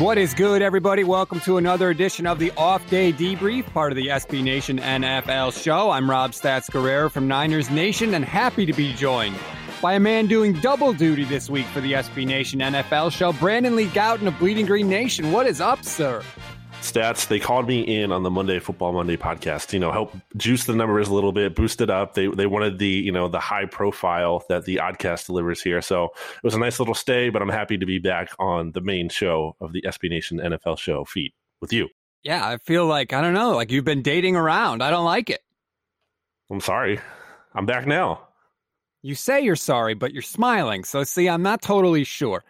What is good, everybody? Welcome to another edition of the Off Day Debrief, part of the SB Nation NFL Show. I'm Rob Stats Guerrero from Niners Nation, and happy to be joined by a man doing double duty this week for the SB Nation NFL Show, Brandon Lee Gouten of Bleeding Green Nation. What is up, sir? Stats, they called me in on the Monday Football Monday podcast, you know, help juice the numbers a little bit, boost it up. They wanted the, you know, the high profile that the Oddcast delivers here. So it was a nice little stay, but I'm happy to be back on the main show of the SB Nation NFL Show feed with you. Yeah, I feel like, I don't know, like you've been dating around. I don't like it. I'm sorry. I'm back now. You say you're sorry, but you're smiling. So see, I'm not totally sure.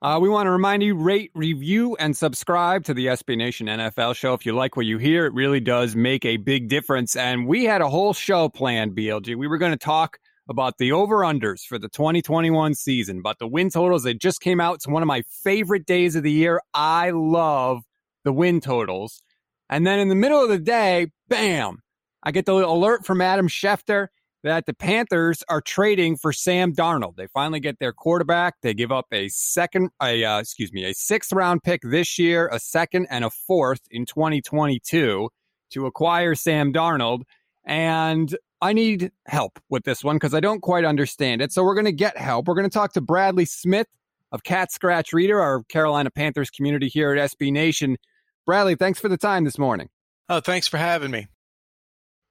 We want to remind you, rate, review, and subscribe to the SB Nation NFL Show. If you like what you hear, it really does make a big difference. And we had a whole show planned, BLG. We were going to talk about the over-unders for the 2021 season, but the win totals, they just came out. It's one of my favorite days of the year. I love the win totals. And then in the middle of the day, bam, I get the alert from Adam Schefter that the Panthers are trading for Sam Darnold. They finally get their quarterback. They give up a sixth-round pick this year, a second, and a fourth in 2022 to acquire Sam Darnold. And I need help with this one because I don't quite understand it. So we're going to get help. We're going to talk to Bradley Smith of Cat Scratch Reader, our Carolina Panthers community here at SB Nation. Bradley, thanks for the time this morning. Oh, thanks for having me.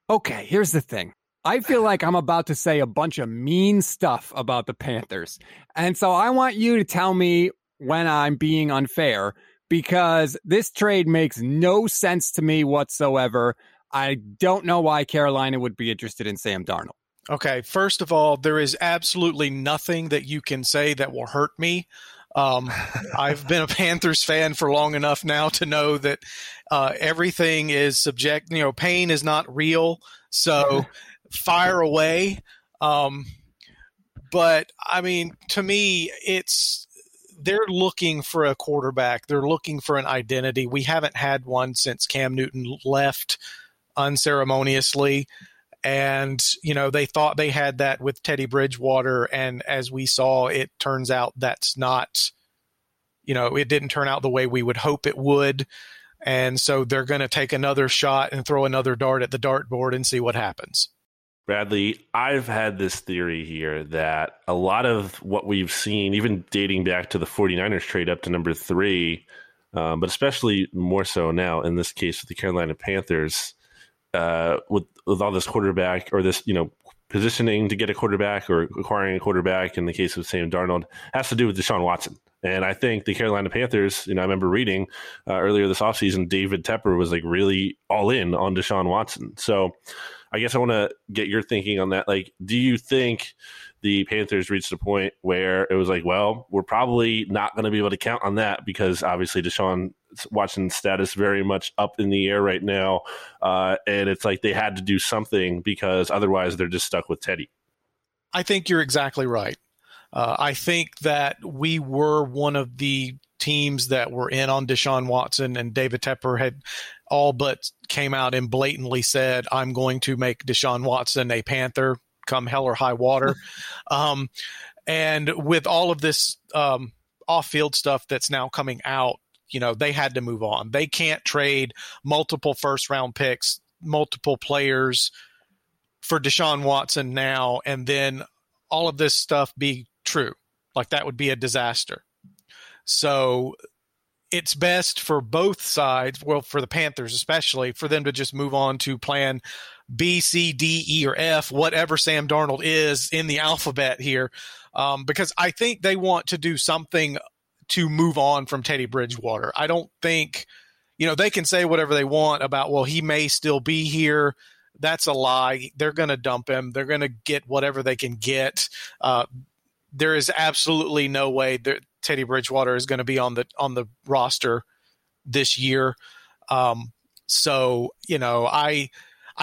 Okay, here's the thing. I feel like I'm about to say a bunch of mean stuff about the Panthers. And so I want you to tell me when I'm being unfair, because this trade makes no sense to me whatsoever. I don't know why Carolina would be interested in Sam Darnold. Okay, first of all, there is absolutely nothing that you can say that will hurt me. I've been a Panthers fan for long enough now to know that everything is subject. You know, pain is not real. So fire away. But I mean, to me, they're looking for a quarterback. They're looking for an identity. We haven't had one since Cam Newton left unceremoniously. And, you know, they thought they had that with Teddy Bridgewater. And as we saw, it turns out that's not, you know, it didn't turn out the way we would hope it would. And so they're going to take another shot and throw another dart at the dartboard and see what happens. Bradley, I've had this theory here that a lot of what we've seen, even dating back to the 49ers trade up to number 3, but especially more so now in this case with the Carolina Panthers, with all this quarterback or this, you know, positioning to get a quarterback or acquiring a quarterback in the case of Sam Darnold has to do with Deshaun Watson. And I think the Carolina Panthers, you know, I remember reading earlier this offseason, David Tepper was like really all in on Deshaun Watson. So I guess I want to get your thinking on that. Like, do you think the Panthers reached a point where it was like, well, we're probably not going to be able to count on that because obviously Deshaun Watson's status very much up in the air right now. And it's like they had to do something because otherwise they're just stuck with Teddy. I think you're exactly right. I think that we were one of the teams that were in on Deshaun Watson, and David Tepper had all but came out and blatantly said, I'm going to make Deshaun Watson a Panther come hell or high water. And with all of this off-field stuff that's now coming out, you know, they had to move on. They can't trade multiple first-round picks, multiple players for Deshaun Watson now, and then all of this stuff be true. Like, that would be a disaster. So it's best for both sides, well, for the Panthers especially, for them to just move on to plan B, C, D, E, or F, whatever Sam Darnold is in the alphabet here, because I think they want to do something to move on from Teddy Bridgewater. I don't think, you know, they can say whatever they want about, well, he may still be here. That's a lie. They're going to dump him. They're going to get whatever they can get. There is absolutely no way that Teddy Bridgewater is going to be on the roster this year. So, you know, I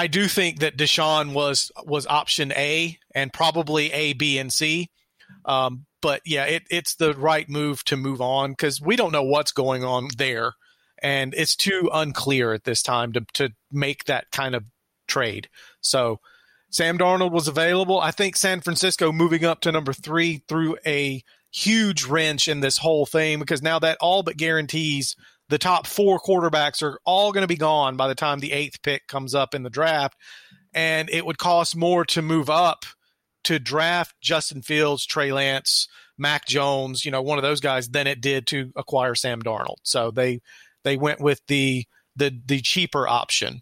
do think that Deshaun was option A and probably A, B, and C. But yeah, it's the right move to move on because we don't know what's going on there. And it's too unclear at this time to make that kind of trade. So Sam Darnold was available. I think San Francisco moving up to number 3 threw a huge wrench in this whole thing because now that all but guarantees the top 4 quarterbacks are all going to be gone by the time the 8th pick comes up in the draft. And it would cost more to move up to draft Justin Fields, Trey Lance, Mac Jones, you know, one of those guys than it did to acquire Sam Darnold. So they went with the cheaper option.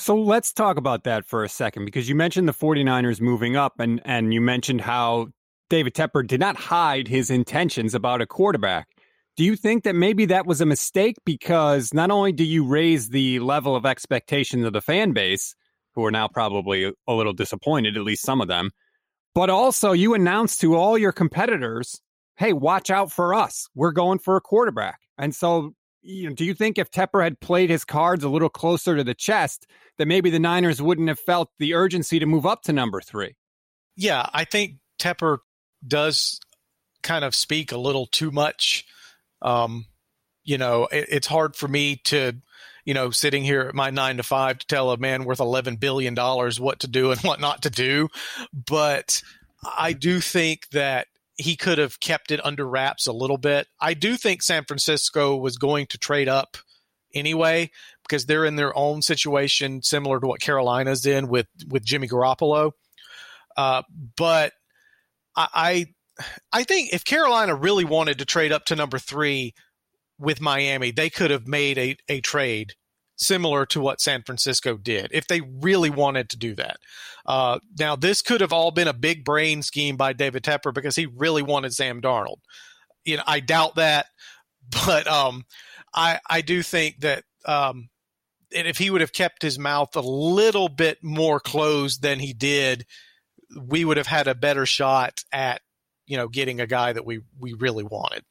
So let's talk about that for a second, because you mentioned the 49ers moving up and you mentioned how David Tepper did not hide his intentions about a quarterback. Do you think that maybe that was a mistake? Because not only do you raise the level of expectation of the fan base, who are now probably a little disappointed, at least some of them, but also you announce to all your competitors, hey, watch out for us. We're going for a quarterback. And so, you know, do you think if Tepper had played his cards a little closer to the chest, that maybe the Niners wouldn't have felt the urgency to move up to number 3? Yeah, I think Tepper does kind of speak a little too much. You know, it's hard for me to, you know, sitting here at my 9-to-5 to tell a man worth $11 billion what to do and what not to do. But I do think that he could have kept it under wraps a little bit. I do think San Francisco was going to trade up anyway because they're in their own situation similar to what Carolina's in with Jimmy Garoppolo. But I think if Carolina really wanted to trade up to number 3 with Miami, they could have made a trade similar to what San Francisco did if they really wanted to do that. Now, this could have all been a big brain scheme by David Tepper because he really wanted Sam Darnold. You know, I doubt that, but I do think that if he would have kept his mouth a little bit more closed than he did, we would have had a better shot at, you know, getting a guy that we really wanted.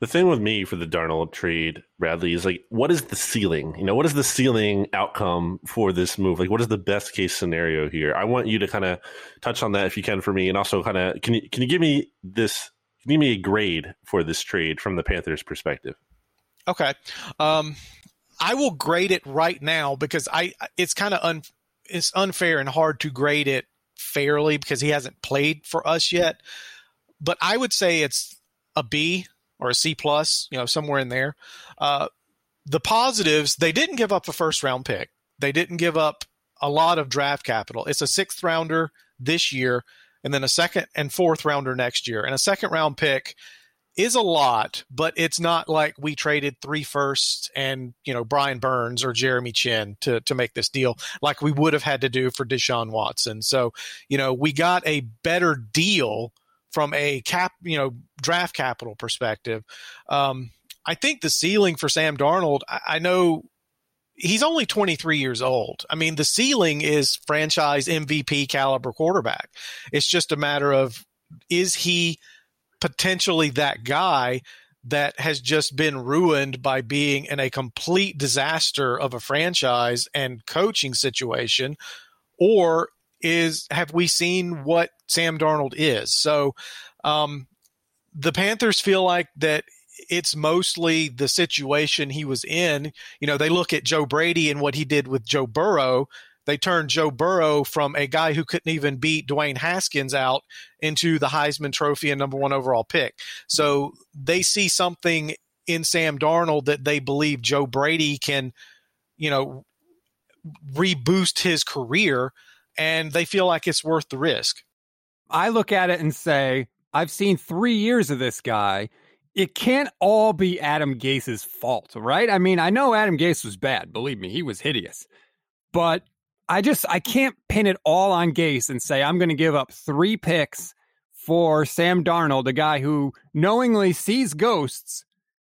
The thing with me for the Darnold trade, Bradley, is like, what is the ceiling? You know, what is the ceiling outcome for this move? Like, what is the best case scenario here? I want you to kind of touch on that if you can for me, and also kind of can you give me this? Give me a grade for this trade from the Panthers' perspective. Okay, I will grade it right now because it's unfair and hard to grade it fairly because he hasn't played for us yet. But I would say it's a B. Or a C plus, you know, somewhere in there. The positives, they didn't give up a first round pick. They didn't give up a lot of draft capital. It's a 6th rounder this year and then a 2nd and 4th rounder next year. And a 2nd round pick is a lot, but it's not like we traded 3 firsts and, you know, Brian Burns or Jeremy Chin to make this deal like we would have had to do for Deshaun Watson. So, you know, we got a better deal from a draft capital perspective. I think the ceiling for Sam Darnold, I know he's only 23 years old. I mean, the ceiling is franchise MVP caliber quarterback. It's just a matter of, is he potentially that guy that has just been ruined by being in a complete disaster of a franchise and coaching situation, or have we seen what Sam Darnold is? So the Panthers feel like that it's mostly the situation he was in. You know, they look at Joe Brady and what he did with Joe Burrow. They turned Joe Burrow from a guy who couldn't even beat Dwayne Haskins out into the Heisman Trophy and number 1 overall pick. So they see something in Sam Darnold that they believe Joe Brady can, you know, reboost his career, and they feel like it's worth the risk. I look at it and say, I've seen 3 years of this guy. It can't all be Adam Gase's fault, right? I mean, I know Adam Gase was bad. Believe me, he was hideous. But I can't pin it all on Gase and say I'm going to give up 3 picks for Sam Darnold, a guy who knowingly sees ghosts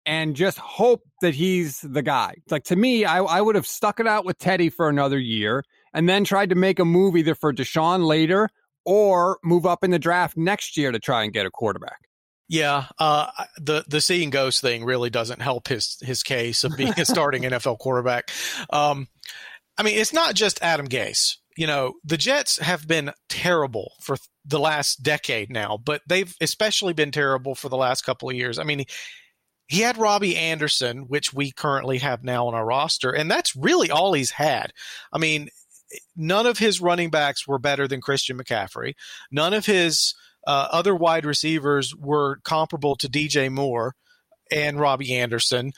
and just hope that he's the guy. Like, to me, I would have stuck it out with Teddy for another year and then tried to make a move either for Deshaun later or move up in the draft next year to try and get a quarterback. Yeah, the seeing ghosts thing really doesn't help his case of being a starting NFL quarterback. I mean, it's not just Adam Gase. You know, the Jets have been terrible for the last decade now, but they've especially been terrible for the last couple of years. I mean, he had Robbie Anderson, which we currently have now on our roster, and that's really all he's had. I mean, none of his running backs were better than Christian McCaffrey. None of his other wide receivers were comparable to DJ Moore and Robbie Anderson.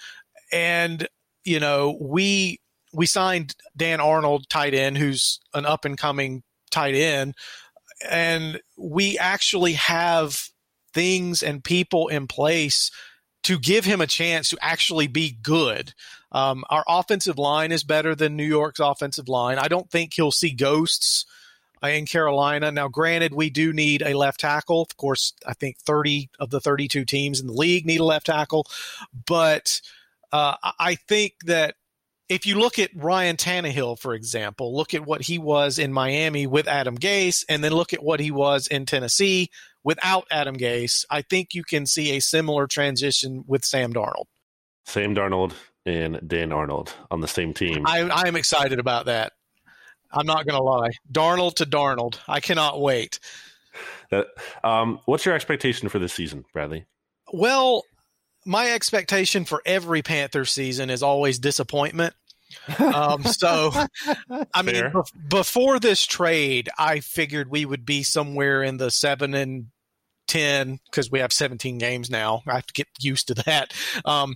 And, you know, we signed Dan Arnold, tight end, who's an up-and-coming tight end. And we actually have things and people in place to give him a chance to actually be good. Our offensive line is better than New York's offensive line. I don't think he'll see ghosts in Carolina. Now, granted, we do need a left tackle. Of course, I think 30 of the 32 teams in the league need a left tackle. But I think that if you look at Ryan Tannehill, for example, look at what he was in Miami with Adam Gase, and then look at what he was in Tennessee without Adam Gase, I think you can see a similar transition with Sam Darnold. Sam Darnold and Dan Arnold on the same team. I am excited about that. I'm not going to lie. Darnold to Darnold. I cannot wait. What's your expectation for this season, Bradley? Well, my expectation for every Panther season is always disappointment. I mean, before this trade, I figured we would be somewhere in the 7-10 because we have 17 games now. I have to get used to that. The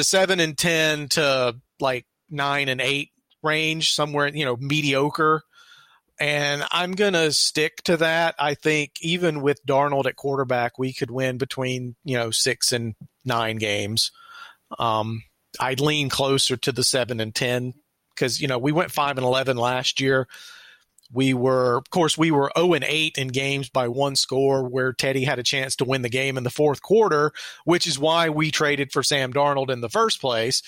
7-10 to like 9-8 range, somewhere, you know, mediocre. And I'm going to stick to that. I think even with Darnold at quarterback, we could win between, you know, 6 and 9 games. I'd lean closer to the 7-10 because, you know, we went 5-11 last year. We were 0-8 in games by 1 score where Teddy had a chance to win the game in the fourth quarter, which is why we traded for Sam Darnold in the first place.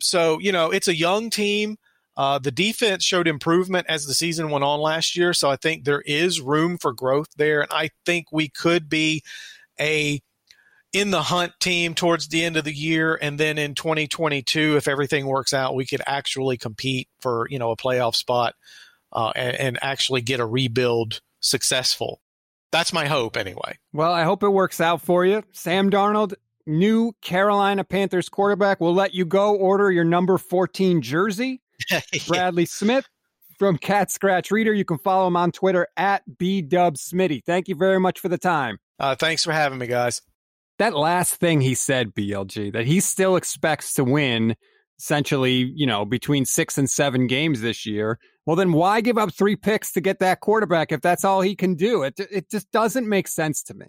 So, you know, it's a young team. The defense showed improvement as the season went on last year, so I think there is room for growth there, and I think we could be a in-the-hunt team towards the end of the year, and then in 2022, if everything works out, we could actually compete for, you know, a playoff spot and actually get a rebuild successful. That's my hope anyway. Well, I hope it works out for you. Sam Darnold, new Carolina Panthers quarterback, will let you go order your number 14 jersey. Bradley Smith from Cat Scratch Reader. You can follow him on Twitter at BDubSmitty. Thank you very much for the time. Thanks for having me, guys. That last thing he said, BLG, that he still expects to win essentially, you know, between 6 and 7 games this year. Well, then why give up 3 picks to get that quarterback if that's all he can do? It just doesn't make sense to me.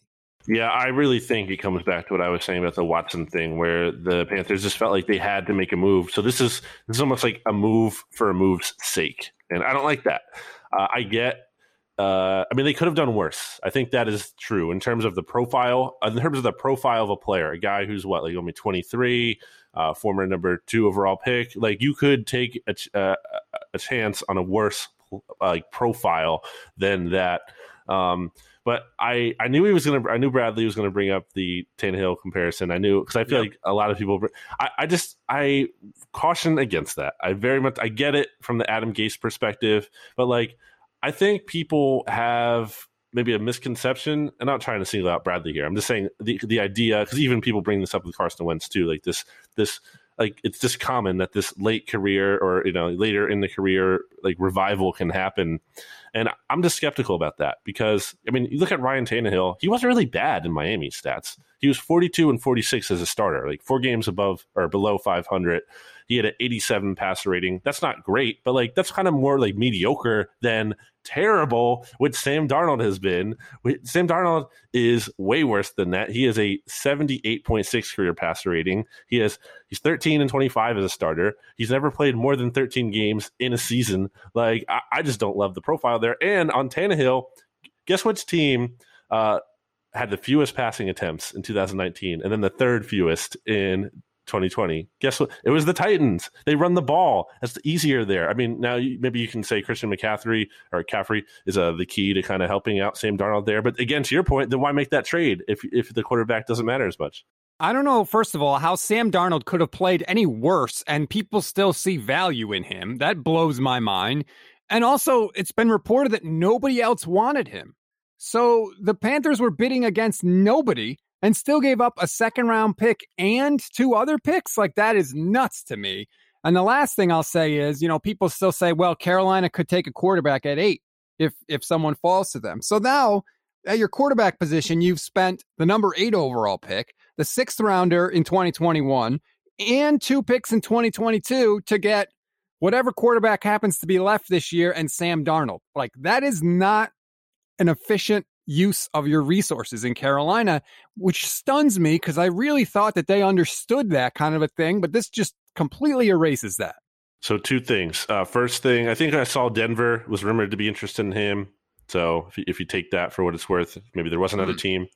Yeah, I really think it comes back to what I was saying about the Watson thing, where the Panthers just felt like they had to make a move. So this is almost like a move for a move's sake, and I don't like that. I mean, they could have done worse. I think that is true in terms of the profile of a player, a guy who's only 23, former number 2 overall pick. Like, you could take a chance on a worse profile than that. But I knew he was going to. I knew Bradley was going to bring up the Tannehill comparison. I knew because I feel like a lot of people. I caution against that. I get it from the Adam Gase perspective, but I think people have maybe a misconception. I'm not trying to single out Bradley here. I'm just saying the idea, because even people bring this up with Carson Wentz too. It's just common that this late career or, you know, later in the career, revival can happen. And I'm just skeptical about that because, I mean, you look at Ryan Tannehill, he wasn't really bad in Miami stats. He was 42 and 46 as a starter, 4 games above or below .500. He had an 87 passer rating. That's not great, but like that's kind of more like mediocre than terrible, which Sam Darnold has been. Sam Darnold is way worse than that. He is a 78.6 career passer rating. He's 13-25 as a starter. He's never played more than 13 games in a season. Like I just don't love the profile there. And on Tannehill, guess which team had the fewest passing attempts in 2019 and then the third fewest in 2020. Guess what? It was the Titans. They run the ball. That's easier there. I mean, now maybe you can say Christian McCaffrey is the key to kind of helping out Sam Darnold there. But again, to your point, then why make that trade if the quarterback doesn't matter as much? I don't know, first of all, how Sam Darnold could have played any worse and people still see value in him. That blows my mind. And also, it's been reported that nobody else wanted him. So the Panthers were bidding against nobody and still gave up a second-round pick and two other picks. Like, that is nuts to me. And the last thing I'll say is, you know, people still say, well, Carolina could take a quarterback at 8 if someone falls to them. So now, at your quarterback position, you've spent the number 8 overall pick, the 6th-rounder in 2021, and 2 picks in 2022 to get whatever quarterback happens to be left this year and Sam Darnold. Like, that is not an efficient use of your resources in Carolina, which stuns me because I really thought that they understood that kind of a thing, but this just completely erases that. So 2 things. First thing, I think I saw Denver was rumored to be interested in him. So if you take that for what it's worth, maybe there was another team.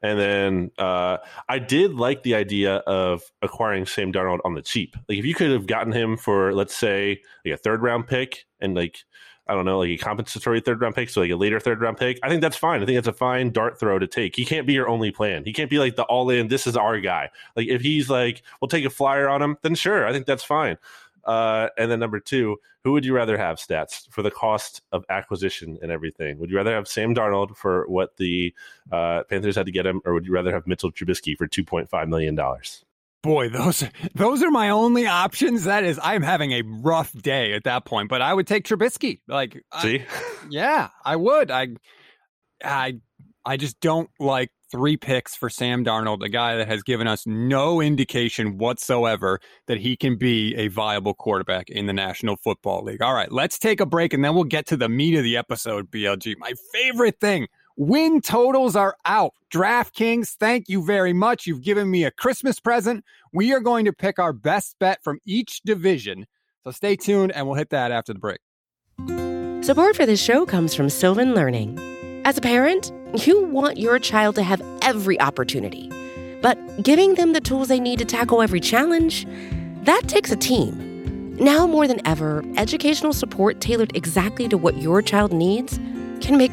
And then I did like the idea of acquiring Sam Darnold on the cheap. Like if you could have gotten him for, let's say, like a 3rd round pick and like, I don't know, like a compensatory 3rd round pick, so like a later 3rd round pick. I think that's fine. I think that's a fine dart throw to take. He can't be your only plan. He can't be like the all in, this is our guy. Like if he's like, we'll take a flyer on him, then sure, I think that's fine. And then number 2, who would you rather have, stats, for the cost of acquisition and everything? Would you rather have Sam Darnold for what the Panthers had to get him, or would you rather have Mitchell Trubisky for $2.5 million? Boy, those are my only options. That is, I'm having a rough day at that point, but I would take Trubisky. Like, see? Yeah, I would. I just don't like 3 picks for Sam Darnold, a guy that has given us no indication whatsoever that he can be a viable quarterback in the National Football League. All right, let's take a break and then we'll get to the meat of the episode, BLG. My favorite thing. Win totals are out. DraftKings, thank you very much. You've given me a Christmas present. We are going to pick our best bet from each division. So stay tuned and we'll hit that after the break. Support for this show comes from Sylvan Learning. As a parent, you want your child to have every opportunity, but giving them the tools they need to tackle every challenge, that takes a team. Now more than ever, educational support tailored exactly to what your child needs can make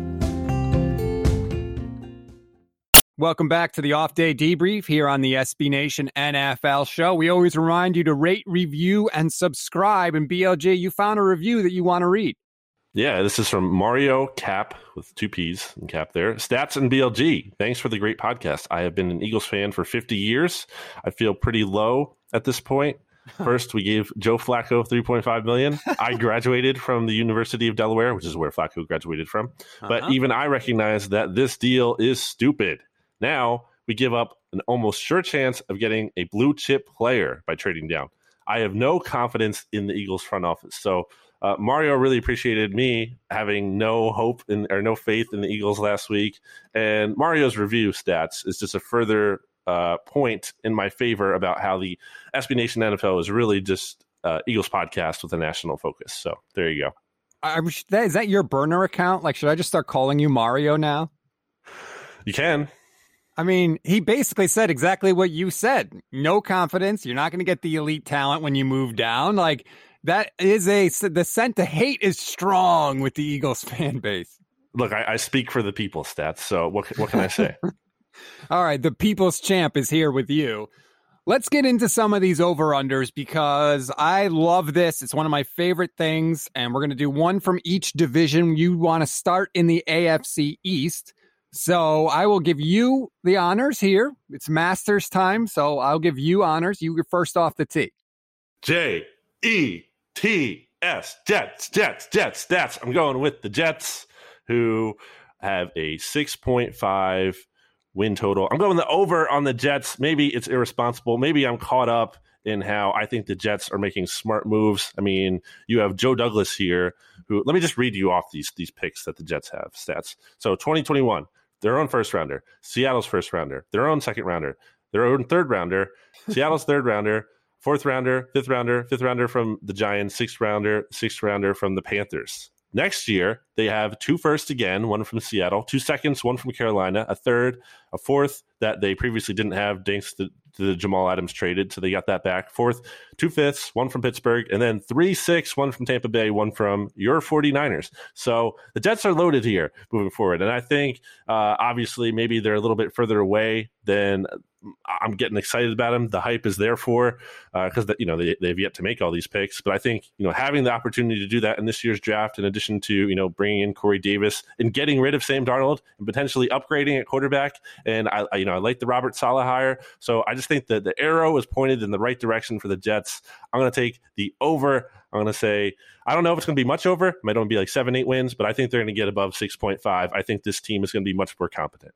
Welcome back to the Off Day Debrief here on the SB Nation NFL Show. We always remind you to rate, review, and subscribe. And BLJ, you found a review that you want to read. Yeah, this is from Mario Cap with 2 P's and Cap there. Stats and BLG, thanks for the great podcast. I have been an Eagles fan for 50 years. I feel pretty low at this point. First, we gave Joe Flacco $3.5 million. I graduated from the University of Delaware, which is where Flacco graduated from. But even I recognize that this deal is stupid. Now, we give up an almost sure chance of getting a blue chip player by trading down. I have no confidence in the Eagles front office. So Mario really appreciated me having no hope or no faith in the Eagles last week. And Mario's review, stats, is just a further point in my favor about how the SB Nation NFL is really just Eagles podcast with a national focus. So there you go. Is that your burner account? Like, should I just start calling you Mario now? You can. I mean, he basically said exactly what you said. No confidence. You're not going to get the elite talent when you move down. Like, that is the scent to hate is strong with the Eagles fan base. Look, I speak for the people, Stats. So what can I say? All right. The people's champ is here with you. Let's get into some of these over-unders because I love this. It's one of my favorite things, and we're going to do one from each division. You want to start in the AFC East. So I will give you the honors here. It's Masters time, so I'll give you honors. You get first off the tee. Jets, Jets. That's, I'm going with the Jets, who have a 6.5 win total. I'm going the over on the Jets. Maybe it's irresponsible. Maybe I'm caught up in how I think the Jets are making smart moves. I mean, you have Joe Douglas here, who, let me just read you off these picks that the Jets have, Stats. So 2021, their own first rounder, Seattle's first rounder, their own second rounder, their own third rounder, Seattle's third rounder, fourth rounder, fifth rounder from the Giants, sixth rounder from the Panthers. Next year, they have two firsts again, one from Seattle, 2 seconds, one from Carolina, a third, a fourth that they previously didn't have, thanks to the Jamal Adams traded, so they got that back. Fourth, 2 fifths, one from Pittsburgh, and then 3 6, one from Tampa Bay, one from your 49ers. So the Jets are loaded here moving forward, and I think, obviously, maybe they're a little bit further away than I'm getting excited about them. The hype is there for, because they've yet to make all these picks. But I think, having the opportunity to do that in this year's draft, in addition to, bringing in Corey Davis and getting rid of Sam Darnold and potentially upgrading at quarterback, and I like the Robert Saleh hire. So I just think that the arrow is pointed in the right direction for the Jets. I'm going to take the over. I'm going to say, I don't know if it's going to be much over. It might only be like 7-8 wins, but I think they're going to get above 6.5. I think this team is going to be much more competent.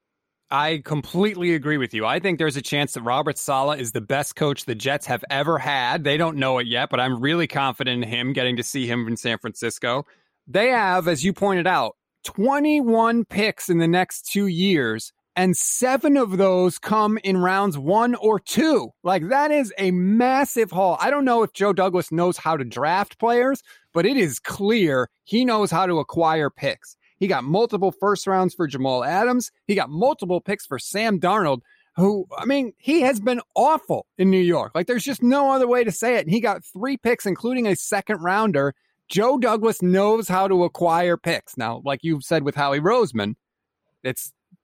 I completely agree with you. I think there's a chance that Robert Saleh is the best coach the Jets have ever had. They don't know it yet, but I'm really confident in him, getting to see him in San Francisco. They have, as you pointed out, 21 picks in the next 2 years, and 7 of those come in rounds 1 or 2. Like, that is a massive haul. I don't know if Joe Douglas knows how to draft players, but it is clear he knows how to acquire picks. He got multiple first rounds for Jamal Adams. He got multiple picks for Sam Darnold, who, I mean, he has been awful in New York. Like, there's just no other way to say it. And he got 3 picks, including a second rounder. Joe Douglas knows how to acquire picks. Now, like you said with Howie Roseman,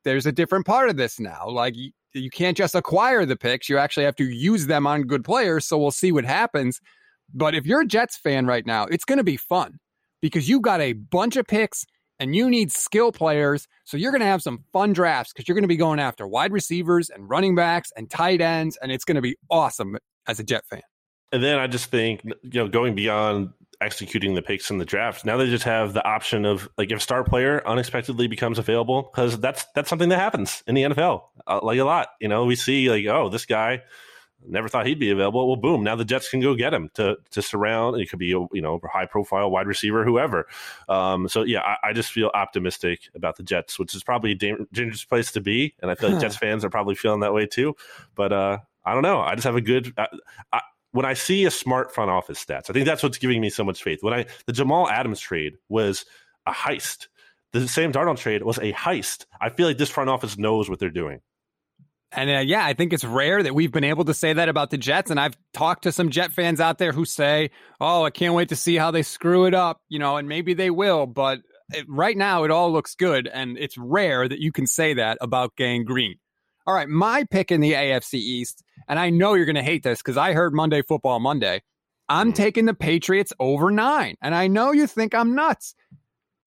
there's a different part of this now. Like, you can't just acquire the picks. You actually have to use them on good players. So we'll see what happens. But if you're a Jets fan right now, it's going to be fun because you got a bunch of picks. And you need skill players, so you're going to have some fun drafts because you're going to be going after wide receivers and running backs and tight ends, and it's going to be awesome as a Jet fan. And then I just think, going beyond executing the picks in the draft, now they just have the option of, like, if star player unexpectedly becomes available, because that's something that happens in the NFL, like, a lot. We see, like, oh, this guy, never thought he'd be available. Well, boom! Now the Jets can go get him to surround. It could be a high profile wide receiver, whoever. So yeah, I just feel optimistic about the Jets, which is probably a dangerous place to be, and I feel like Jets fans are probably feeling that way too. But I don't know. I just have a good. When I see a smart front office, Stats, I think that's what's giving me so much faith. The Jamal Adams trade was a heist. The Sam Darnold trade was a heist. I feel like this front office knows what they're doing. And I think it's rare that we've been able to say that about the Jets. And I've talked to some Jet fans out there who say, oh, I can't wait to see how they screw it up, and maybe they will. But right now, it all looks good. And it's rare that you can say that about Gang Green. All right, my pick in the AFC East, and I know you're going to hate this because I heard Monday Football Monday. I'm taking the Patriots over 9. And I know you think I'm nuts.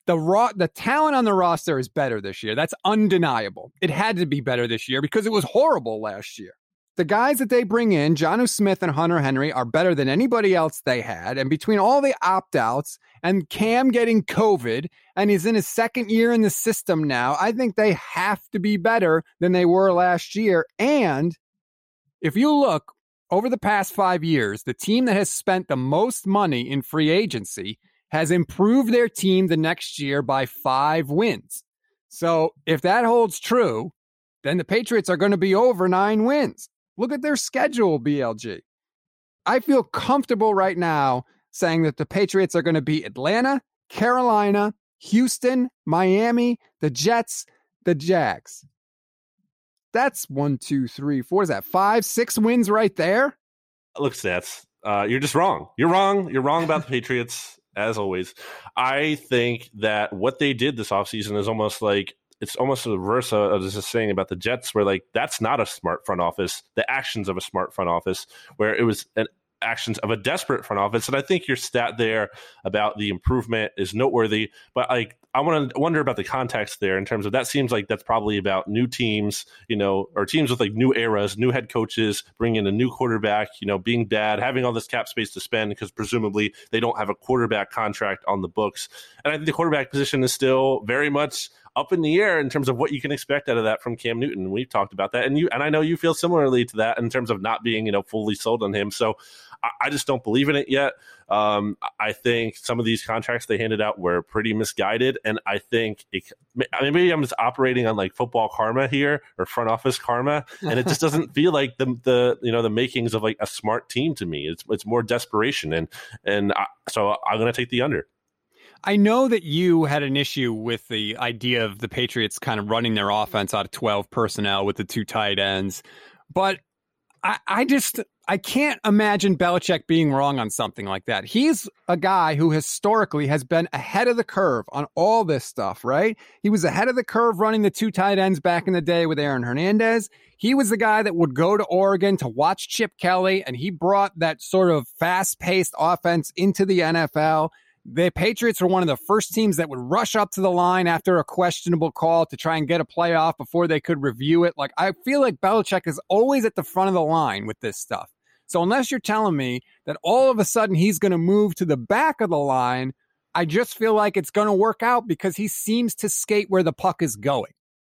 The talent on the roster is better this year. That's undeniable. It had to be better this year because it was horrible last year. The guys that they bring in, Jonnu Smith and Hunter Henry, are better than anybody else they had. And between all the opt-outs and Cam getting COVID, and he's in his second year in the system now, I think they have to be better than they were last year. And if you look over the past 5 years, the team that has spent the most money in free agency has improved their team the next year by 5 wins. So if that holds true, then the Patriots are going to be over 9 wins. Look at their schedule, BLG. I feel comfortable right now saying that the Patriots are going to beat Atlanta, Carolina, Houston, Miami, the Jets, the Jags. That's 1, 2, 3, 4. Is that 5, 6 wins right there? Look, Stats, you're just wrong. You're wrong. You're wrong about the Patriots, as always. I think that what they did this offseason is almost like, it's almost the reverse of just saying about the Jets, where like, that's not a smart front office, the actions of a smart front office, where it was an actions of a desperate front office. And I think your stat there about the improvement is noteworthy, but like, I want to wonder about the context there in terms of that seems like that's probably about new teams, you know, or teams with like new eras, new head coaches, bringing in a new quarterback, you know, being bad, having all this cap space to spend because presumably they don't have a quarterback contract on the books. And I think the quarterback position is still very much up in the air in terms of what you can expect out of that from Cam Newton. We've talked about that. And you, and I know you feel similarly to that in terms of not being, you know, fully sold on him. So I just don't believe in it yet. I think some of these contracts they handed out were pretty misguided. And I think it, I mean, maybe I'm just operating on like football karma here or front office karma. And it just doesn't feel like the, you know, the makings of like a smart team to me. It's more desperation. So I'm going to take the under. I know that you had an issue with the idea of the Patriots kind of running their offense out of 12 personnel with the 2 tight ends, but I can't imagine Belichick being wrong on something like that. He's a guy who historically has been ahead of the curve on all this stuff, right? He was ahead of the curve running the 2 tight ends back in the day with Aaron Hernandez. He was the guy that would go to Oregon to watch Chip Kelly, and he brought that sort of fast-paced offense into the NFL. The Patriots were one of the first teams that would rush up to the line after a questionable call to try and get a play off before they could review it. Like, I feel like Belichick is always at the front of the line with this stuff. So unless you're telling me that all of a sudden he's going to move to the back of the line, I just feel like it's going to work out because he seems to skate where the puck is going.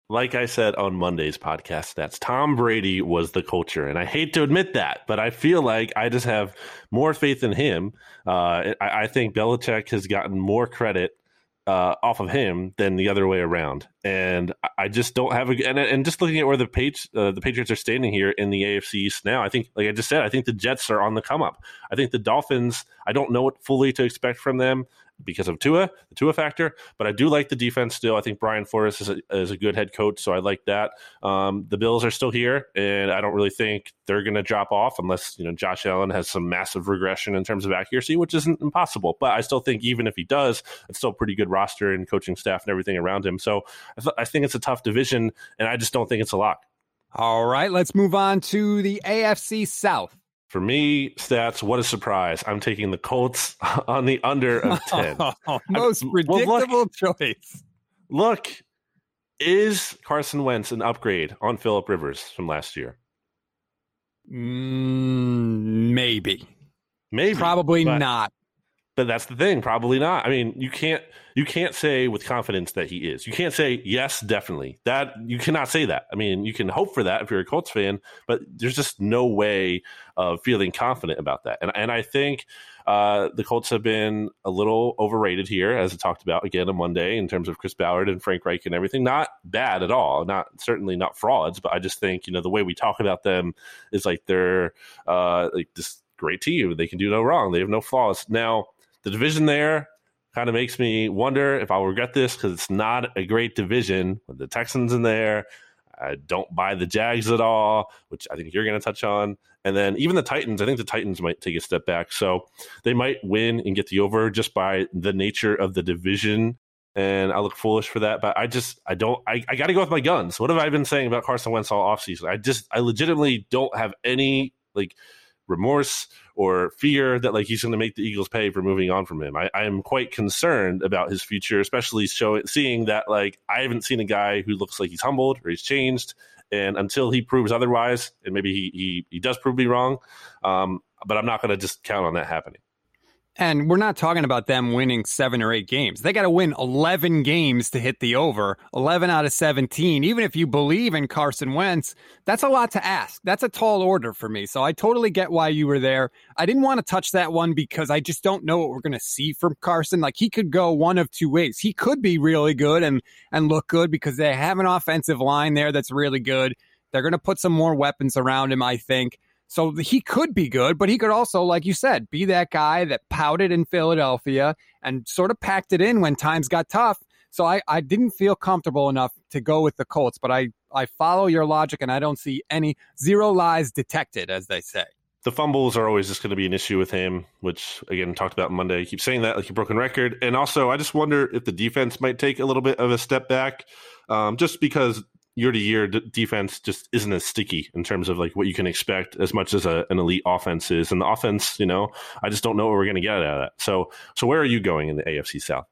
Like I said on Monday's podcast, that's Tom Brady was the culture. And I hate to admit that, but I feel like I just have more faith in him. I think Belichick has gotten more credit off of him than the other way around. And I just don't have a, and just looking at where the Patriots are standing here in the AFC East now, I think, like I just said, I think the Jets are on the come up. I think the Dolphins, I don't know what fully to expect from them because of Tua, the Tua factor, but I do like the defense still. I think Brian Flores is a good head coach, so I like that. The Bills are still here, and I don't really think they're going to drop off unless, you know, Josh Allen has some massive regression in terms of accuracy, which isn't impossible. But I still think even if he does, it's still a pretty good roster and coaching staff and everything around him. So I think it's a tough division, and I just don't think it's a lock. All right, let's move on to the AFC South. For me, Stats, what a surprise. I'm taking the Colts on the under of 10. Most predictable choice. Look, is Carson Wentz an upgrade on Phillip Rivers from last year? Maybe. Probably not. But that's the thing. Probably not. I mean, you can't say with confidence that he is. You can't say, yes, definitely. That you cannot say that. I mean, you can hope for that if you're a Colts fan, but there's just no way of feeling confident about that. And I think the Colts have been a little overrated here, as I talked about again on Monday, in terms of Chris Ballard and Frank Reich and everything. Not bad at all. Certainly not frauds, but I just think, you know, the way we talk about them is like they're like this great team. They can do no wrong. They have no flaws. Now, the division there kind of makes me wonder if I'll regret this because it's not a great division with the Texans in there. I don't buy the Jags at all, which I think you're going to touch on. And then even the Titans, I think the Titans might take a step back. So they might win and get the over just by the nature of the division. And I look foolish for that, but I got to go with my guns. What have I been saying about Carson Wentz all offseason? I legitimately don't have any like remorse or fear that like he's going to make the Eagles pay for moving on from him. I am quite concerned about his future, especially seeing that like I haven't seen a guy who looks like he's humbled or he's changed. And until he proves otherwise, and maybe he does prove me wrong, but I'm not going to just count on that happening. And we're not talking about them winning 7 or 8 games. They got to win 11 games to hit the over, 11 out of 17. Even if you believe in Carson Wentz, that's a lot to ask. That's a tall order for me. So I totally get why you were there. I didn't want to touch that one because I just don't know what we're going to see from Carson. Like, he could go one of 2 ways. He could be really good and look good because they have an offensive line there that's really good. They're going to put some more weapons around him, I think. So he could be good, but he could also, like you said, be that guy that pouted in Philadelphia and sort of packed it in when times got tough. So I didn't feel comfortable enough to go with the Colts, but I I follow your logic and I don't see any zero lies detected, as they say. The fumbles are always just going to be an issue with him, which, again, talked about Monday. You keep saying that like a broken record. And also, I just wonder if the defense might take a little bit of a step back, just because year-to-year defense just isn't as sticky in terms of like what you can expect as much as an elite offense is. And the offense, you know, I just don't know what we're going to get out of that. So where are you going in the AFC South?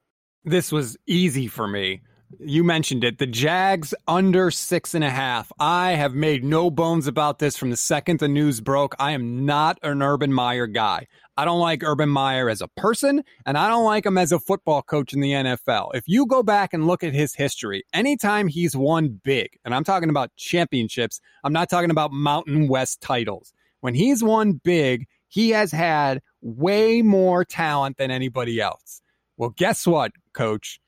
This was easy for me. You mentioned it. The Jags under 6.5. I have made no bones about this from the second the news broke. I am not an Urban Meyer guy. I don't like Urban Meyer as a person, and I don't like him as a football coach in the NFL. If you go back and look at his history, anytime he's won big, and I'm talking about championships, I'm not talking about Mountain West titles. When he's won big, he has had way more talent than anybody else. Well, guess what, coach?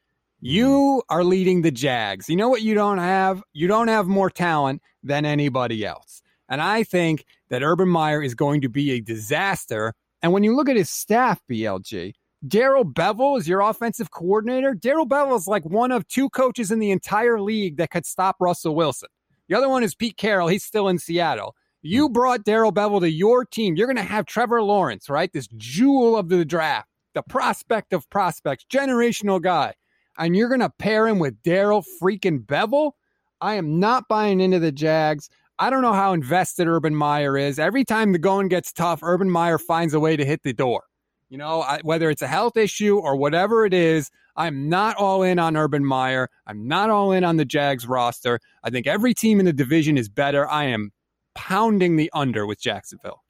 You are leading the Jags. You know what you don't have? You don't have more talent than anybody else. And I think that Urban Meyer is going to be a disaster. And when you look at his staff, BLG, Daryl Bevell is your offensive coordinator. Daryl Bevell is like one of two coaches in the entire league that could stop Russell Wilson. The other one is Pete Carroll. He's still in Seattle. You brought Daryl Bevell to your team. You're going to have Trevor Lawrence, right? This jewel of the draft, the prospect of prospects, generational guy. And you're going to pair him with Daryl freaking Bevell? I am not buying into the Jags. I don't know how invested Urban Meyer is. Every time the going gets tough, Urban Meyer finds a way to hit the door. You know, whether it's a health issue or whatever it is, I'm not all in on Urban Meyer. I'm not all in on the Jags roster. I think every team in the division is better. I am pounding the under with Jacksonville.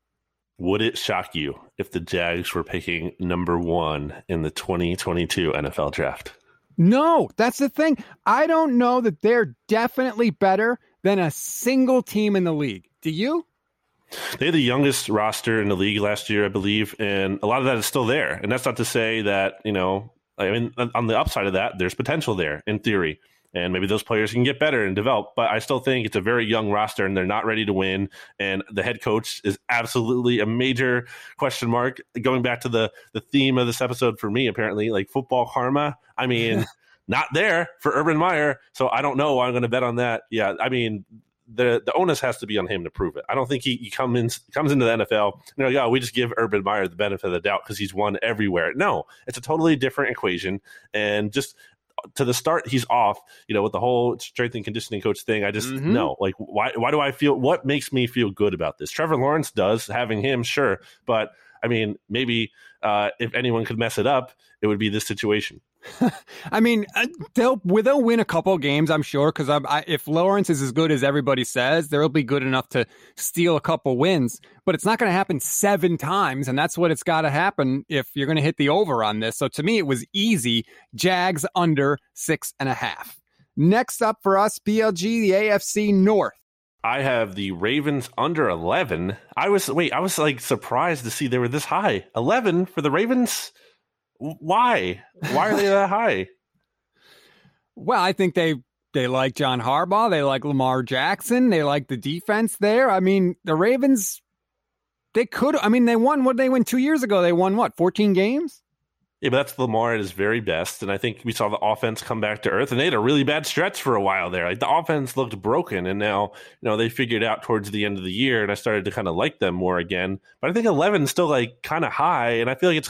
Would it shock you if the Jags were picking number 1 in the 2022 NFL draft? No, that's the thing. I don't know that they're definitely better than a single team in the league. Do you? They had the youngest roster in the league last year, I believe, and a lot of that is still there. And that's not to say that, you know, I mean, on the upside of that, there's potential there in theory. And maybe those players can get better and develop. But I still think it's a very young roster and they're not ready to win. And the head coach is absolutely a major question mark. Going back to the theme of this episode for me, apparently, like football karma. I mean, not there for Urban Meyer. So I don't know. I'm going to bet on that. Yeah, I mean, the onus has to be on him to prove it. I don't think he comes into the NFL, you know, yeah, we just give Urban Meyer the benefit of the doubt because he's won everywhere. No, it's a totally different equation. And just to the start, he's off, you know, with the whole strength and conditioning coach thing. I just know, like, why do I feel, what makes me feel good about this? Trevor Lawrence does, having him, sure. But I mean, maybe if anyone could mess it up, it would be this situation. I mean, they'll win a couple games, I'm sure, because if Lawrence is as good as everybody says, they'll be good enough to steal a couple wins. But it's not going to happen 7 times, and that's what it's got to happen if you're going to hit the over on this. So to me, it was easy. Jags under 6.5. Next up for us, BLG, the AFC North. I have the Ravens under 11. I was like surprised to see they were this high. 11 for the Ravens. Why are they that high? Well, I think they like John Harbaugh. They like Lamar Jackson. They like the defense there. I mean, the Ravens, they won. What did they win 2 years ago? They won, 14 games? Yeah, but that's Lamar at his very best. And I think we saw the offense come back to earth, and they had a really bad stretch for a while there. Like the offense looked broken, and now, you know, they figured out towards the end of the year, and I started to kind of like them more again. But I think 11 is still like kind of high, and I feel like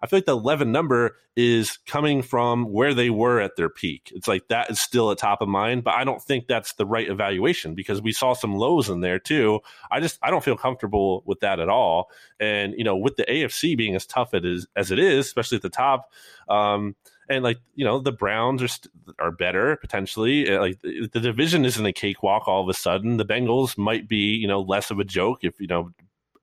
I feel like the 11 number is coming from where they were at their peak. It's like that is still at top of mind, but I don't think that's the right evaluation because we saw some lows in there too. I don't feel comfortable with that at all. And, you know, with the AFC being as tough as it is, especially at the top, and like, you know, the Browns are better potentially. Like the division isn't a cakewalk all of a sudden. The Bengals might be, you know, less of a joke if, you know,